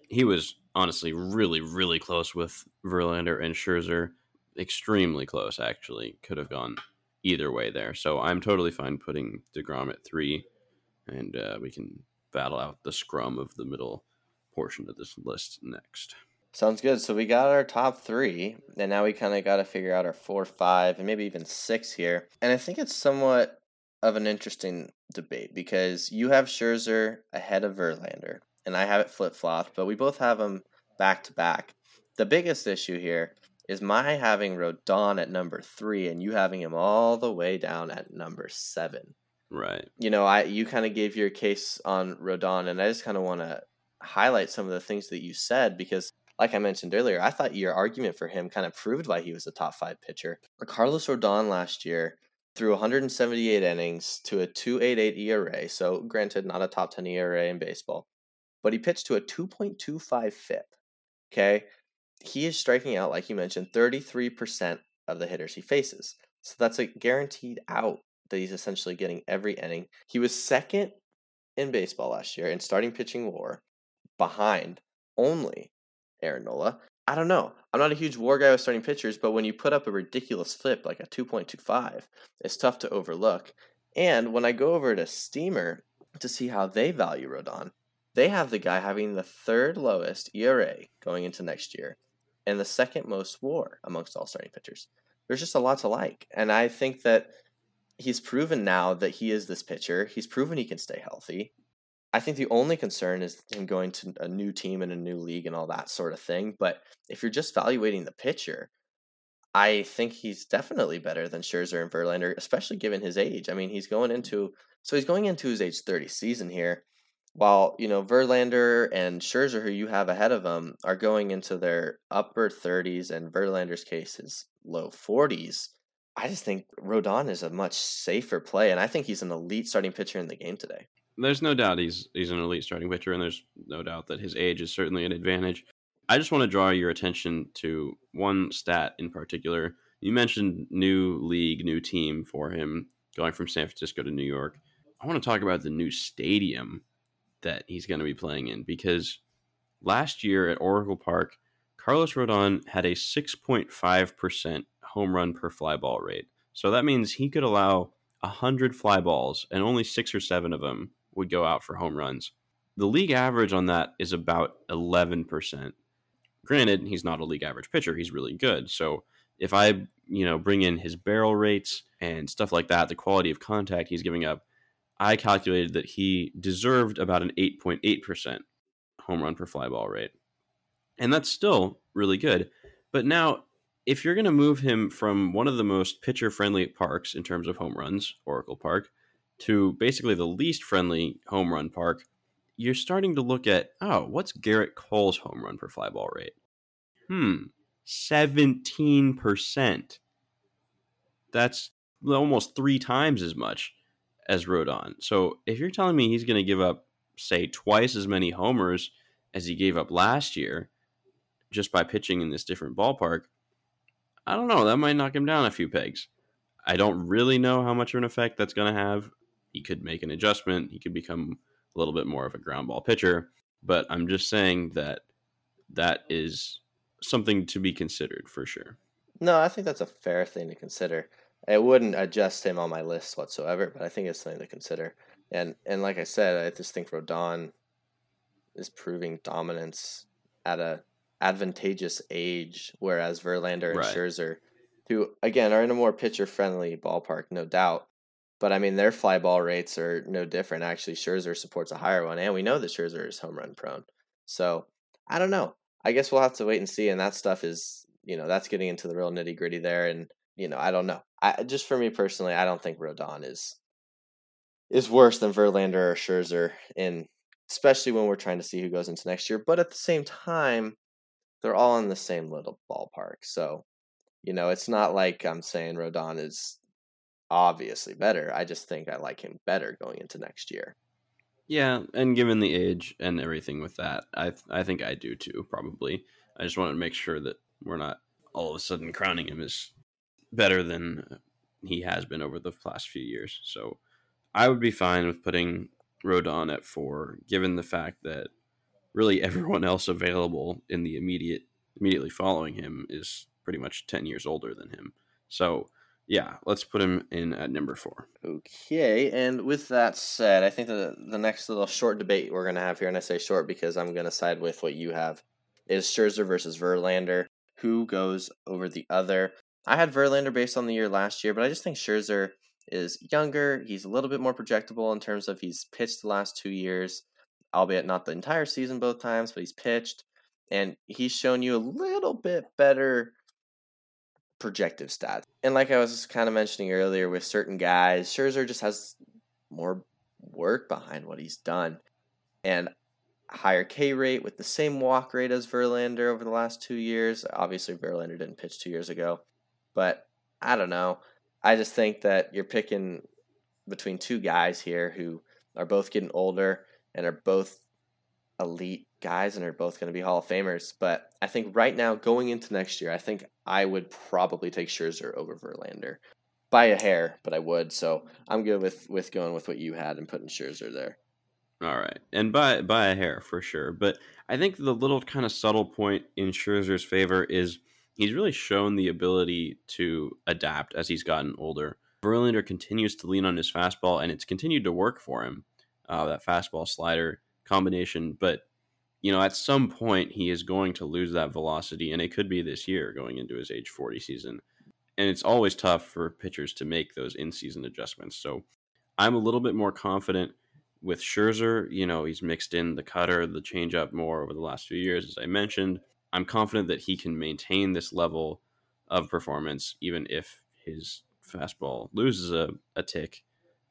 he was honestly really, really close with Verlander and Scherzer. Extremely close, actually. Could have gone either way there. So I'm totally fine putting DeGrom at three, and uh, we can battle out the scrum of the middle portion of this list next. Sounds good. So we got our top three, and now we kind of got to figure out our four, five, and maybe even six here. And I think it's somewhat of an interesting debate because you have Scherzer ahead of Verlander, and I have it flip-flopped, but we both have them back-to-back. The biggest issue here is my having Rodon at number three and you having him all the way down at number seven. Right. You know, I you kind of gave your case on Rodon, and I just kind of want to highlight some of the things that you said because, like I mentioned earlier, I thought your argument for him kind of proved why he was a top five pitcher. Carlos Rodon last year threw one hundred seventy-eight innings to a two point eight eight E R A, so granted, not a top ten E R A in baseball, but he pitched to a two point two five F I P, okay? He is striking out, like you mentioned, thirty-three percent of the hitters he faces, so that's a guaranteed out that he's essentially getting every inning. He was second in baseball last year in starting pitching W A R behind only Aaron Nola. I don't know. I'm not a huge W A R guy with starting pitchers, but when you put up a ridiculous flip like a two point two five, it's tough to overlook. And when I go over to Steamer to see how they value Rodon, they have the guy having the third lowest E R A going into next year and the second most W A R amongst all starting pitchers. There's just a lot to like. And I think that he's proven now that he is this pitcher. He's proven he can stay healthy. I think the only concern is him going to a new team and a new league and all that sort of thing. But if you're just evaluating the pitcher, I think he's definitely better than Scherzer and Verlander, especially given his age. I mean, he's going into so he's going into his age thirty season here, while, you know, Verlander and Scherzer, who you have ahead of them, are going into their upper thirties, and Verlander's case is low forties. I just think Rodon is a much safer play, and I think he's an elite starting pitcher in the game today. There's no doubt he's he's an elite starting pitcher, and there's no doubt that his age is certainly an advantage. I just want to draw your attention to one stat in particular. You mentioned new league, new team for him, going from San Francisco to New York. I want to talk about the new stadium that he's going to be playing in, because last year at Oracle Park, Carlos Rodon had a six point five percent home run per fly ball rate. So that means he could allow one hundred fly balls, and only six or seven of them would go out for home runs. The league average on that is about eleven percent. Granted, he's not a league average pitcher. He's really good. So if I, you know, bring in his barrel rates and stuff like that, the quality of contact he's giving up, I calculated that he deserved about an eight point eight percent home run per fly ball rate. And that's still really good. But now, if you're going to move him from one of the most pitcher-friendly parks in terms of home runs, Oracle Park, to basically the least friendly home run park, you're starting to look at, oh, what's Gerrit Cole's home run per fly ball rate? Hmm, seventeen percent. That's almost three times as much as Rodon. So if you're telling me he's going to give up, say, twice as many homers as he gave up last year just by pitching in this different ballpark, I don't know. That might knock him down a few pegs. I don't really know how much of an effect that's going to have. He could make an adjustment. He could become a little bit more of a ground ball pitcher, but I'm just saying that that is something to be considered for sure. No, I think that's a fair thing to consider. It wouldn't adjust him on my list whatsoever, but I think it's something to consider. And and like I said, I just think Rodon is proving dominance at a advantageous age, whereas Verlander and right. Scherzer, who, again, are in a more pitcher-friendly ballpark, no doubt. But, I mean, their fly ball rates are no different. Actually, Scherzer supports a higher one, and we know that Scherzer is home run prone. So, I don't know. I guess we'll have to wait and see, and that stuff is, you know, that's getting into the real nitty-gritty there, and, you know, I don't know. I just for me personally, I don't think Rodon is is worse than Verlander or Scherzer, in, especially when we're trying to see who goes into next year. But at the same time, they're all in the same little ballpark. So, you know, it's not like I'm saying Rodon is obviously better. I just think I like him better going into next year. Yeah, and given the age and everything with that, I th- I think I do too, probably. I just wanted to make sure that we're not all of a sudden crowning him as better than he has been over the last few years. So I would be fine with putting Rodon at four, given the fact that really everyone else available in the immediate immediately following him is pretty much ten years older than him. So yeah, let's put him in at number four. Okay, and with that said, I think the, the next little short debate we're going to have here, and I say short because I'm going to side with what you have, is Scherzer versus Verlander. Who goes over the other? I had Verlander based on the year last year, but I just think Scherzer is younger. He's a little bit more projectable in terms of he's pitched the last two years. Albeit not the entire season both times, but he's pitched, and he's shown you a little bit better projective stats. And like I was kind of mentioning earlier with certain guys, Scherzer just has more work behind what he's done, and higher K rate with the same walk rate as Verlander over the last two years. Obviously, Verlander didn't pitch two years ago, but I don't know. I just think that you're picking between two guys here who are both getting older, and are both elite guys, and are both going to be Hall of Famers. But I think right now, going into next year, I think I would probably take Scherzer over Verlander. by a hair, but I would. So I'm good with, with going with what you had and putting Scherzer there. All right. And by, by a hair for sure. But I think the little kind of subtle point in Scherzer's favor is he's really shown the ability to adapt as he's gotten older. Verlander continues to lean on his fastball, and it's continued to work for him, uh, that fastball slider combination. But, you know, at some point he is going to lose that velocity, and it could be this year going into his age forty season. And it's always tough for pitchers to make those in-season adjustments. So I'm a little bit more confident with Scherzer. You know, he's mixed in the cutter, the changeup more over the last few years, as I mentioned. I'm confident that he can maintain this level of performance, even if his fastball loses a, a tick.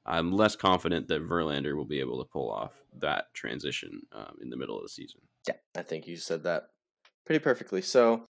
I'm less confident that Verlander will be able to pull off that transition um, in the middle of the season. Yeah, I think you said that pretty perfectly. So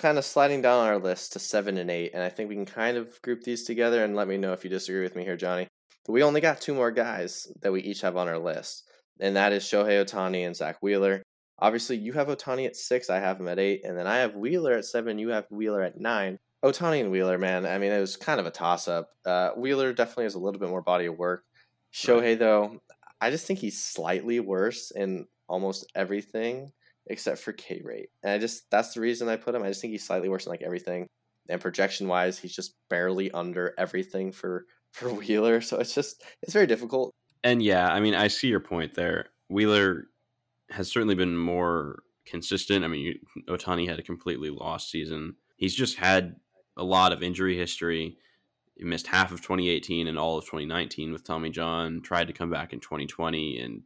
kind of sliding down our list to seven and eight, and I think we can kind of group these together, and let me know if you disagree with me here, Johnny. But we only got two more guys that we each have on our list, and that is Shohei Ohtani and Zach Wheeler. Obviously, you have Ohtani at six, I have him at eight, and then I have Wheeler at seven, you have Wheeler at nine. Ohtani and Wheeler, man, I mean, it was kind of a toss-up. Uh, Wheeler definitely has a little bit more body of work. Shohei, though, I just think he's slightly worse in almost everything except for K rate. And I just, that's the reason I put him. I just think he's slightly worse in like everything. And projection-wise, he's just barely under everything for, for Wheeler. So it's just, it's very difficult. And yeah, I mean, I see your point there. Wheeler has certainly been more consistent. I mean, you, Ohtani had a completely lost season. He's just had a lot of injury history. He missed half of twenty eighteen and all of twenty nineteen with Tommy John, tried to come back in twenty twenty and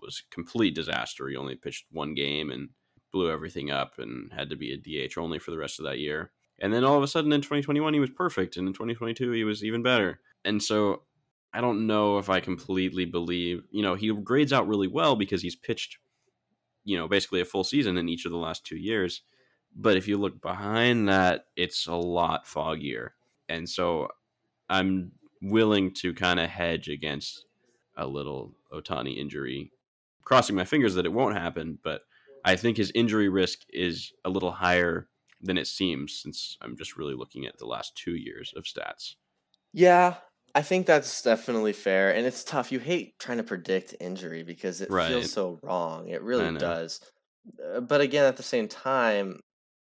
was a complete disaster. He only pitched one game and blew everything up and had to be a D H only for the rest of that year. And then all of a sudden in twenty twenty-one, he was perfect. And in twenty twenty-two, he was even better. And so I don't know if I completely believe, you know, he grades out really well because he's pitched, you know, basically a full season in each of the last two years. But if you look behind that, it's a lot foggier. And so I'm willing to kind of hedge against a little Ohtani injury, crossing my fingers that it won't happen. But I think his injury risk is a little higher than it seems, since I'm just really looking at the last two years of stats. Yeah, I think that's definitely fair. And it's tough. You hate trying to predict injury because it right. feels so wrong. It really does. But again, at the same time,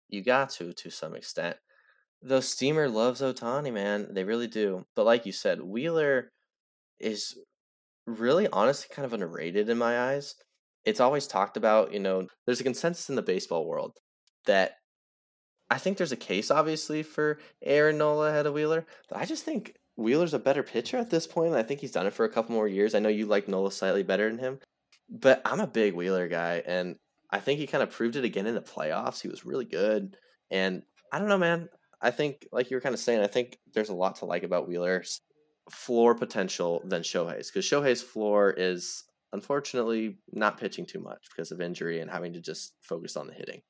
you got to, to some extent. Though Steamer loves Ohtani, man. They really do. But like you said, Wheeler is really honestly kind of underrated in my eyes. It's always talked about, you know, there's a consensus in the baseball world that I think there's a case, obviously, for Aaron Nola ahead of Wheeler. But I just think Wheeler's a better pitcher at this point. I think he's done it for a couple more years. I know you like Nola slightly better than him, but I'm a big Wheeler guy, and I think he kind of proved it again in the playoffs. He was really good. And I don't know, man. I think, like you were kind of saying, I think there's a lot to like about Wheeler's floor potential than Shohei's, because Shohei's floor is unfortunately not pitching too much because of injury and having to just focus on the hitting.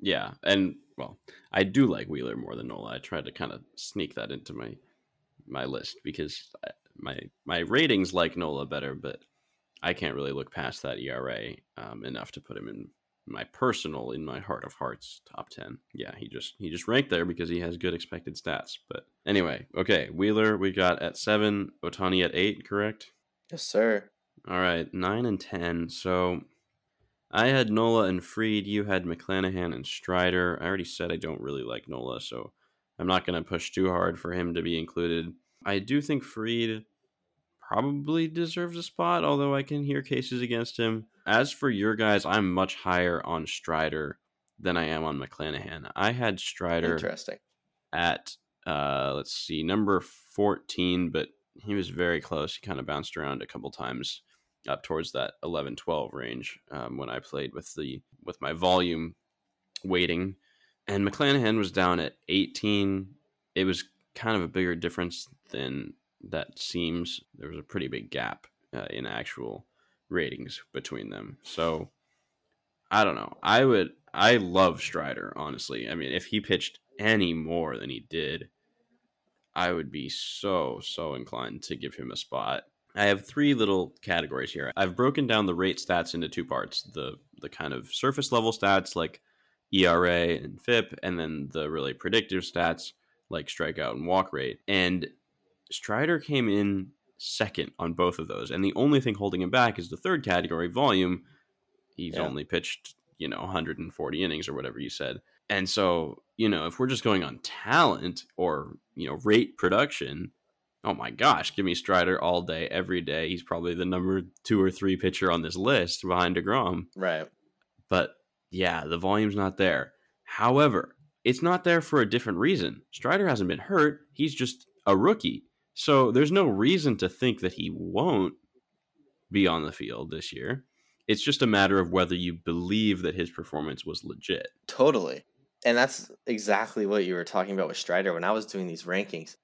Yeah. And well, I do like Wheeler more than Nola. I tried to kind of sneak that into my, my list because I, my, my ratings like Nola better, but I can't really look past that E R A um, enough to put him in my personal, in my heart of hearts, top ten. Yeah, he just he just ranked there because he has good expected stats. But anyway, okay, Wheeler we got at seven, Ohtani at eight, correct? Yes, sir. All right, nine and ten. So I had Nola and Fried. You had McClanahan and Strider. I already said I don't really like Nola, so I'm not going to push too hard for him to be included. I do think Fried probably deserves a spot, although I can hear cases against him. As for your guys, I'm much higher on Strider than I am on McClanahan. I had Strider Interesting. at, uh, let's see, number fourteen, but he was very close. He kind of bounced around a couple times up towards that eleven twelve range um, when I played with the with my volume weighting. And McClanahan was down at eighteen. It was kind of a bigger difference than that seems. There was a pretty big gap uh, in actual ratings between them. So I don't know. I would, I love Strider, honestly. I mean, if he pitched any more than he did, I would be so, so inclined to give him a spot. I have three little categories here. I've broken down the rate stats into two parts, the, the kind of surface level stats like E R A and F I P, and then the really predictive stats like strikeout and walk rate. And Strider came in second on both of those. And the only thing holding him back is the third category, volume. He's yeah. only pitched, you know, one hundred forty innings or whatever you said. And so, you know, if we're just going on talent or, you know, rate production, oh my gosh, give me Strider all day, every day. He's probably the number two or three pitcher on this list behind DeGrom. Right. But yeah, the volume's not there. However, it's not there for a different reason. Strider hasn't been hurt. He's just a rookie. So there's no reason to think that he won't be on the field this year. It's just a matter of whether you believe that his performance was legit. Totally. And that's exactly what you were talking about with Strider. When I was doing these rankings,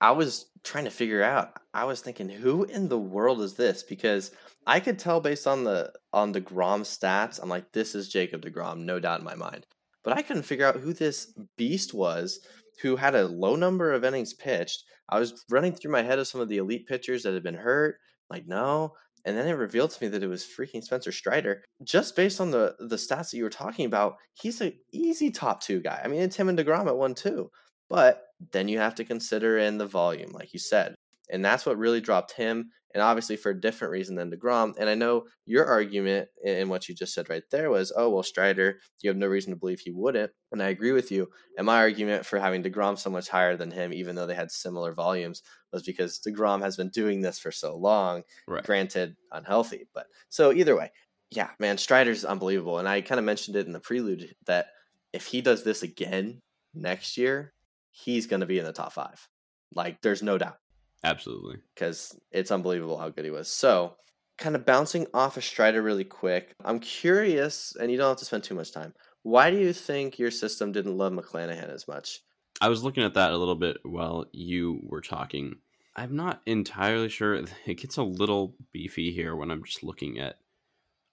I was trying to figure out, I was thinking, who in the world is this? Because I could tell based on the on DeGrom stats, I'm like, this is Jacob DeGrom, no doubt in my mind. But I couldn't figure out who this beast was who had a low number of innings pitched. I was running through my head of some of the elite pitchers that had been hurt. I'm like, no. And then it revealed to me that it was freaking Spencer Strider. Just based on the, the stats that you were talking about, he's an easy top two guy. I mean, it's him and DeGrom at one, two. But then you have to consider in the volume, like you said. And that's what really dropped him, and obviously for a different reason than DeGrom. And I know your argument in what you just said right there was, oh, well, Strider, you have no reason to believe he wouldn't. And I agree with you. And my argument for having DeGrom so much higher than him, even though they had similar volumes, was because DeGrom has been doing this for so long, right. Granted, unhealthy. But so either way, yeah, man, Strider's unbelievable. And I kind of mentioned it in the prelude that if he does this again next year, he's going to be in the top five. Like, there's no doubt. Absolutely. Because it's unbelievable how good he was. So kind of bouncing off of Strider really quick, I'm curious, and you don't have to spend too much time, why do you think your system didn't love McClanahan as much? I was looking at that a little bit while you were talking. I'm not entirely sure. It gets a little beefy here when I'm just looking at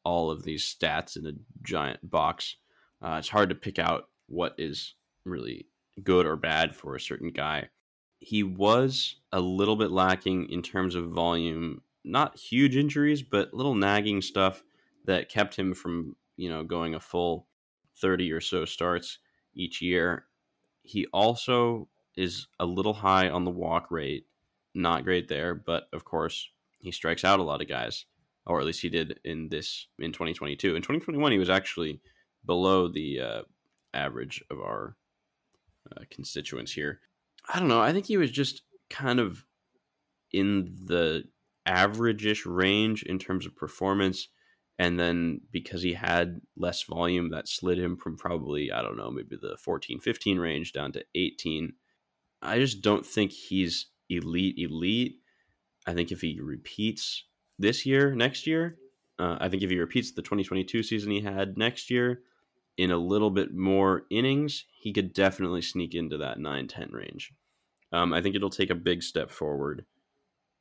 all of these stats in a giant box. Uh, it's hard to pick out what is really good or bad for a certain guy. He was a little bit lacking in terms of volume, not huge injuries, but little nagging stuff that kept him from, you know, going a full thirty or so starts each year. He also is a little high on the walk rate. Not great there, but of course he strikes out a lot of guys, or at least he did in this, in twenty twenty-two. In twenty twenty-one, he was actually below the uh, average of our uh, constituents here. I don't know. I think he was just kind of in the average-ish range in terms of performance. And then because he had less volume, that slid him from probably, I don't know, maybe the fourteen, fifteen range down to eighteen. I just don't think he's elite, elite. I think if he repeats this year, next year, uh, I think if he repeats the twenty twenty-two season he had next year, in a little bit more innings, he could definitely sneak into that nine ten range. Um, I think it'll take a big step forward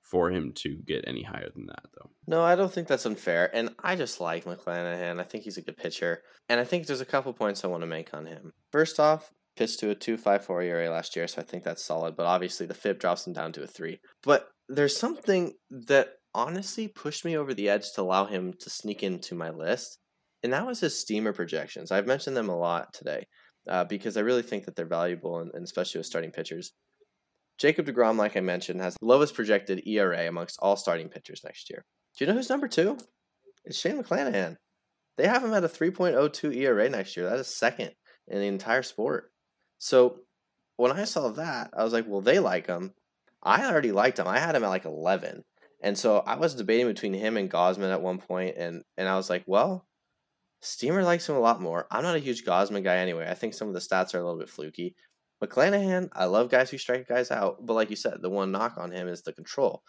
for him to get any higher than that, though. No, I don't think that's unfair. And I just like McClanahan. I think he's a good pitcher. And I think there's a couple points I want to make on him. First off, pitched to a two point five four E R A last year, so I think that's solid. But obviously, the F I P drops him down to a three. But there's something that honestly pushed me over the edge to allow him to sneak into my list. And that was his steamer projections. I've mentioned them a lot today uh, because I really think that they're valuable, and, and especially with starting pitchers. Jacob DeGrom, like I mentioned, has the lowest projected E R A amongst all starting pitchers next year. Do you know who's number two? It's Shane McClanahan. They have him at a three point oh two E R A next year. That is second in the entire sport. So when I saw that, I was like, well, they like him. I already liked him. I had him at like eleven. And so I was debating between him and Gausman at one point, and, and I was like, well, Steamer likes him a lot more. I'm not a huge Gausman guy anyway. I think some of the stats are a little bit fluky. McClanahan, I love guys who strike guys out. But like you said, the one knock on him is the control.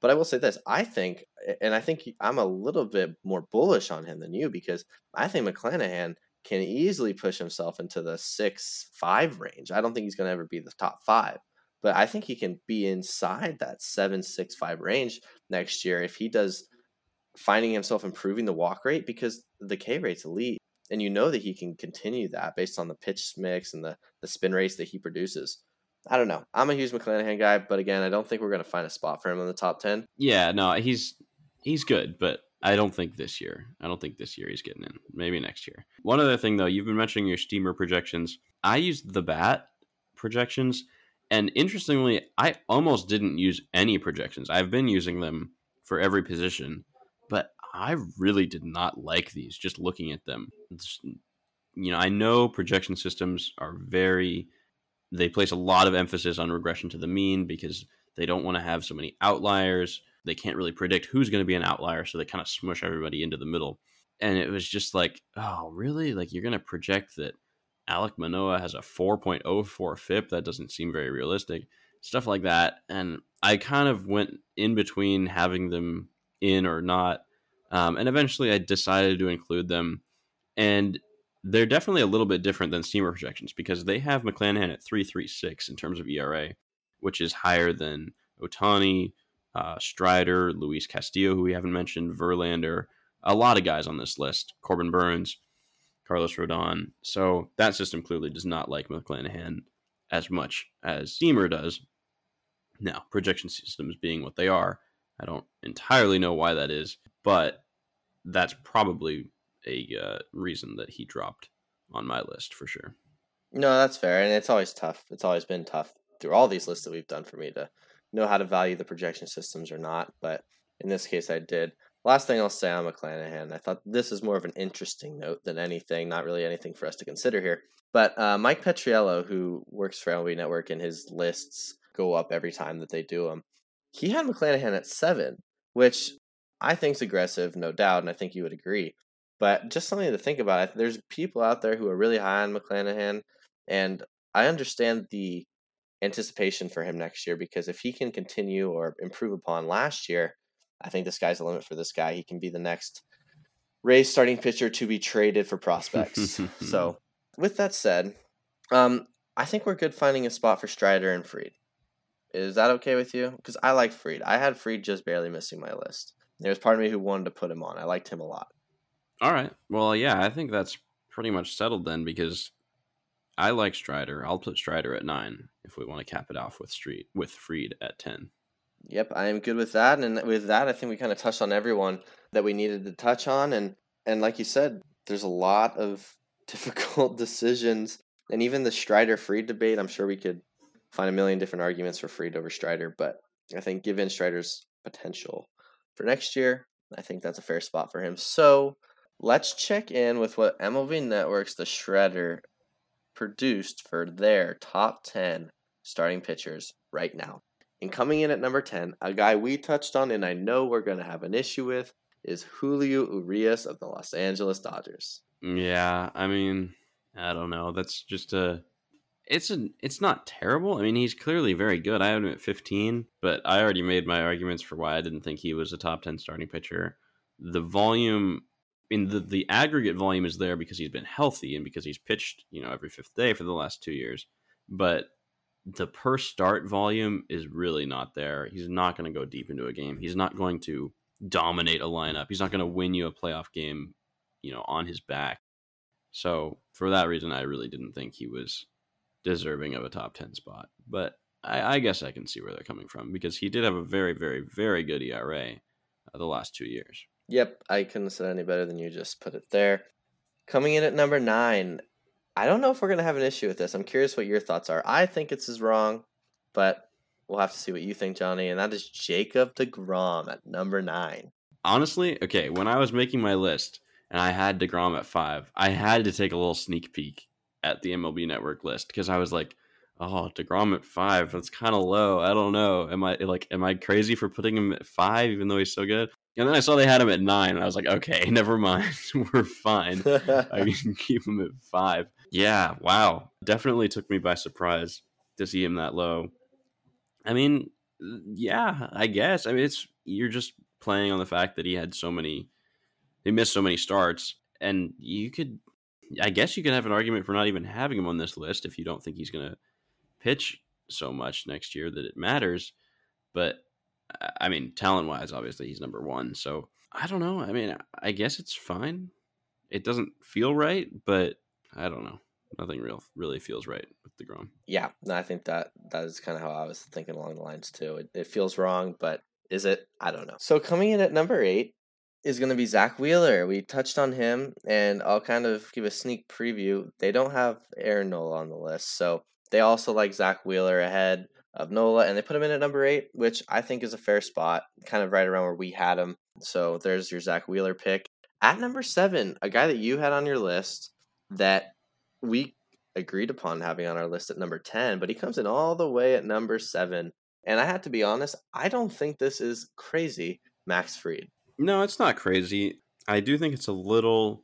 But I will say this. I think, and I think I'm a little bit more bullish on him than you, because I think McClanahan can easily push himself into the six five range. I don't think he's going to ever be the top five. But I think he can be inside that seven six five range next year if he does finding himself improving the walk rate, because the K rate's elite, and you know that he can continue that based on the pitch mix and the, the spin rates that he produces. I don't know. I'm a huge McClanahan guy, but again, I don't think we're going to find a spot for him in the top ten. Yeah, no, he's he's good, but I don't think this year. I don't think this year he's getting in. Maybe next year. One other thing, though, you've been mentioning your steamer projections. I used the bat projections, And interestingly, I almost didn't use any projections. I've been using them for every position, but I really did not like these, just looking at them. It's, you know, I know projection systems are very, they place a lot of emphasis on regression to the mean because they don't want to have so many outliers. They can't really predict who's going to be an outlier, so they kind of smush everybody into the middle. And it was just like, oh, really? Like, you're going to project that Alec Manoah has a four point oh four F I P? That doesn't seem very realistic. Stuff like that. And I kind of went in between having them in or not. Um, and eventually I decided to include them. And they're definitely a little bit different than Steamer projections because they have McClanahan at three point three six in terms of E R A, which is higher than Ohtani, uh, Strider, Luis Castillo, who we haven't mentioned, Verlander, a lot of guys on this list, Corbin Burns, Carlos Rodon. So that system clearly does not like McClanahan as much as Steamer does. Now, projection systems being what they are, I don't entirely know why that is, but that's probably a uh, reason that he dropped on my list for sure. No, that's fair. And it's always tough. It's always been tough through all these lists that we've done for me to know how to value the projection systems or not. But in this case, I did. Last thing I'll say on McClanahan, I thought this is more of an interesting note than anything, not really anything for us to consider here. But uh, Mike Petriello, who works for M L B Network, and his lists go up every time that they do them, he had McClanahan at seven, which I think is aggressive, no doubt, and I think you would agree. But just something to think about. There's people out there who are really high on McClanahan, and I understand the anticipation for him next year because if he can continue or improve upon last year, I think the sky's the limit for this guy. He can be the next Rays starting pitcher to be traded for prospects. So with that said, um, I think we're good finding a spot for Strider and Fried. Is that okay with you? Because I like Fried. I had Fried just barely missing my list. There's part of me who wanted to put him on. I liked him a lot. All right. Well, yeah, I think that's pretty much settled then because I like Strider. I'll put Strider at nine if we want to cap it off with Street with Fried at ten. Yep, I am good with that. And with that, I think we kind of touched on everyone that we needed to touch on. And and like you said, there's a lot of difficult decisions. And even the Strider-Fried debate, I'm sure we could find a million different arguments for Fried over Strider. But I think given Strider's potential for next year, I think that's a fair spot for him. So let's check in with what M L B Network's The Shredder produced for their top ten starting pitchers right now. And coming in at number ten, a guy we touched on and I know we're going to have an issue with is Julio Urías of the Los Angeles Dodgers. Yeah, I mean, I don't know. That's just a it's an it's not terrible. I mean, he's clearly very good. I have him at fifteen, but I already made my arguments for why I didn't think he was a top ten starting pitcher. The volume in the, the aggregate volume is there because he's been healthy and because he's pitched, you know, every fifth day for the last two years. But the per start volume is really not there. He's not going to go deep into a game. He's not going to dominate a lineup. He's not going to win you a playoff game, you know, on his back. So for that reason, I really didn't think he was deserving of a top ten spot. But I, I guess I can see where they're coming from because he did have a very, very, very good E R A uh, the last two years. Yep, I couldn't have said any better than you just put it there. Coming in at number nine, I don't know if we're going to have an issue with this. I'm curious what your thoughts are. I think it's as wrong, but we'll have to see what you think, Johnny. And that is Jacob DeGrom at number nine. Honestly, okay, when I was making my list and I had DeGrom at five, I had to take a little sneak peek at the M L B Network list because I was like, oh, DeGrom at five, that's kind of low. I don't know. Am I like, am I crazy for putting him at five even though he's so good? And then I saw they had him at nine, and I was like, okay, never mind. We're fine. I can keep him at five. Yeah, wow. Definitely took me by surprise to see him that low. I mean, yeah, I guess. I mean, it's you're just playing on the fact that he had so many, he missed so many starts, and you could, I guess you could have an argument for not even having him on this list if you don't think he's going to pitch so much next year that it matters, but I mean, talent-wise, obviously, he's number one. So, I don't know. I mean, I guess it's fine. It doesn't feel right, but I don't know. Nothing real really feels right with DeGrom. Yeah, no, I think that that is kind of how I was thinking along the lines, too. It, it feels wrong, but is it? I don't know. So, coming in at number eight is going to be Zach Wheeler. We touched on him, and I'll kind of give a sneak preview. They don't have Aaron Nola on the list, so They also like Zach Wheeler ahead of Nola, and they put him in at number eight, which I think is a fair spot, kind of right around where we had him. So there's your Zach Wheeler pick. At number seven, a guy that you had on your list that we agreed upon having on our list at number ten, but he comes in all the way at number seven. And I have to be honest, I don't think this is crazy, Max Fried. No, it's not crazy. I do think it's a little,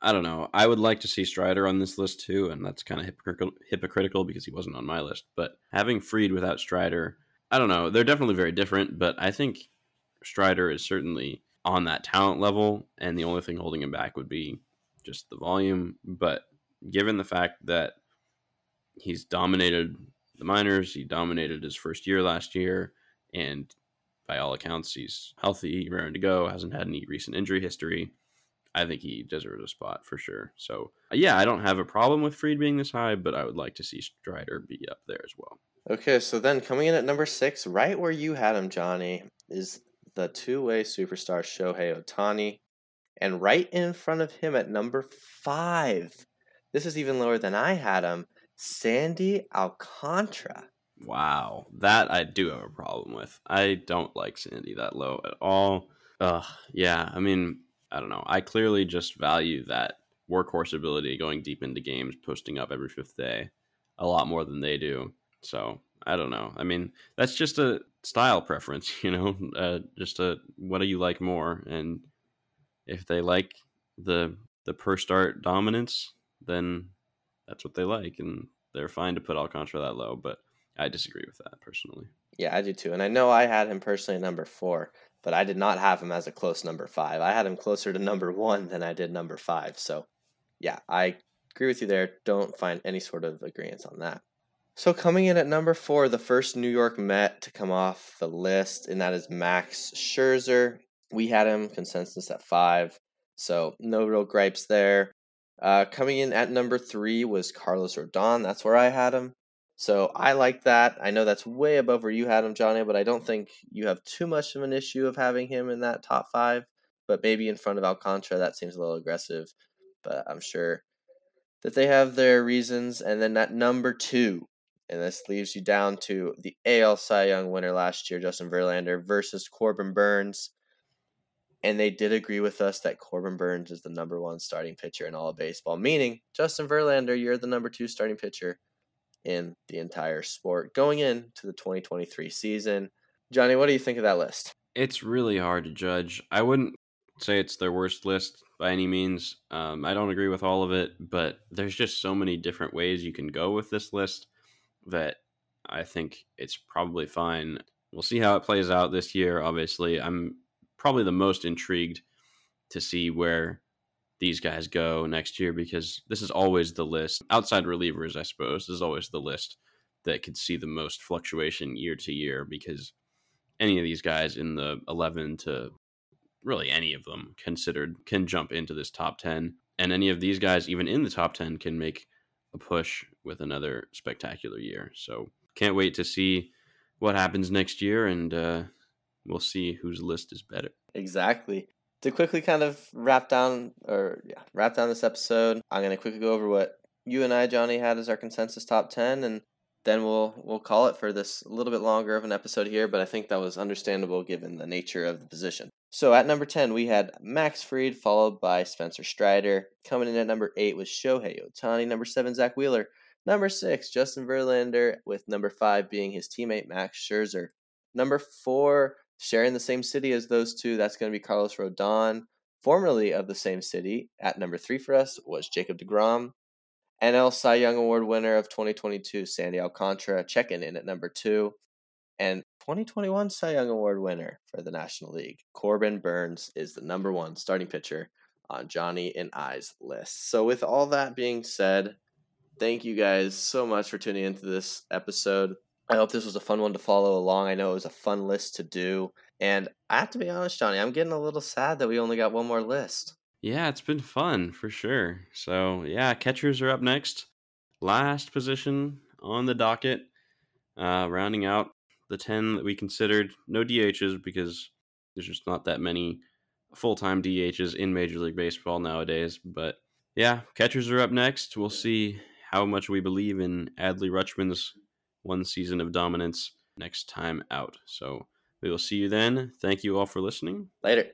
I don't know. I would like to see Strider on this list too, and that's kind of hypocritical, hypocritical because he wasn't on my list. But having Fried without Strider, I don't know. They're definitely very different, but I think Strider is certainly on that talent level, and the only thing holding him back would be just the volume. But given the fact that he's dominated the minors, he dominated his first year last year, and by all accounts, he's healthy, raring to go, hasn't had any recent injury history. I think he deserves a spot for sure. So, yeah, I don't have a problem with Fried being this high, but I would like to see Strider be up there as well. Okay, so then coming in at number six, right where you had him, Johnny, is the two-way superstar Shohei Ohtani. And right in front of him at number five, this is even lower than I had him, Sandy Alcantara. Wow, that I do have a problem with. I don't like Sandy that low at all. Uh, yeah, I mean, I don't know. I clearly just value that workhorse ability, going deep into games, posting up every fifth day, a lot more than they do. So I don't know. I mean, that's just a style preference, you know, uh, just a what do you like more? And if they like the the per start dominance, then that's what they like, and they're fine to put Alcantara that low, but I disagree with that personally. Yeah, I do too. And I know I had him personally at number four, but I did not have him as a close number five. I had him closer to number one than I did number five. So yeah, I agree with you there. Don't find any sort of agreement on that. So coming in at number four, the first New York Met to come off the list, and that is Max Scherzer. We had him consensus at five, so no real gripes there. Uh, coming in at number three was Carlos Rodon. That's where I had him. So I like that. I know that's way above where you had him, Johnny, but I don't think you have too much of an issue of having him in that top five. But maybe in front of Alcantara, that seems a little aggressive. But I'm sure that they have their reasons. And then at number two, and this leaves you down to the A L Cy Young winner last year, Justin Verlander, versus Corbin Burns. And they did agree with us that Corbin Burns is the number one starting pitcher in all of baseball, meaning Justin Verlander, you're the number two starting pitcher in the entire sport going into the twenty twenty-three season. Johnny, what do you think of that list? It's really hard to judge. I wouldn't say it's their worst list by any means. Um, I don't agree with all of it, but there's just so many different ways you can go with this list that I think it's probably fine. We'll see how it plays out this year. Obviously, I'm probably the most intrigued to see where these guys go next year, because this is always the list outside relievers, I suppose. This is always the list that could see the most fluctuation year to year, because any of these guys in the eleven to really any of them considered can jump into this top ten. And any of these guys, even in the top ten, can make a push with another spectacular year. So can't wait to see what happens next year, and uh, we'll see whose list is better. Exactly. To quickly kind of wrap down or yeah, wrap down this episode, I'm going to quickly go over what you and I, Johnny, had as our consensus top ten, and then we'll we'll call it for this a little bit longer of an episode here, but I think that was understandable given the nature of the position. So at number ten, we had Max Fried, followed by Spencer Strider. Coming in at number eight was Shohei Ohtani. Number seven, Zach Wheeler. Number six, Justin Verlander, with number five being his teammate, Max Scherzer. Number four, sharing the same city as those two, that's going to be Carlos Rodon, formerly of the same city. At number three for us was Jacob DeGrom. N L Cy Young Award winner of twenty twenty-two, Sandy Alcantara, checking in at number two. And twenty twenty-one Cy Young Award winner for the National League, Corbin Burns, is the number one starting pitcher on Johnny and I's list. So with all that being said, thank you guys so much for tuning into this episode. I hope this was a fun one to follow along. I know it was a fun list to do. And I have to be honest, Johnny, I'm getting a little sad that we only got one more list. Yeah, it's been fun for sure. So, yeah, catchers are up next. Last position on the docket, uh, rounding out the ten that we considered. No D Hs, because there's just not that many full-time D Hs in Major League Baseball nowadays. But, yeah, catchers are up next. We'll see how much we believe in Adley Rutschman's one season of dominance next time out. So we will see you then. Thank you all for listening. Later.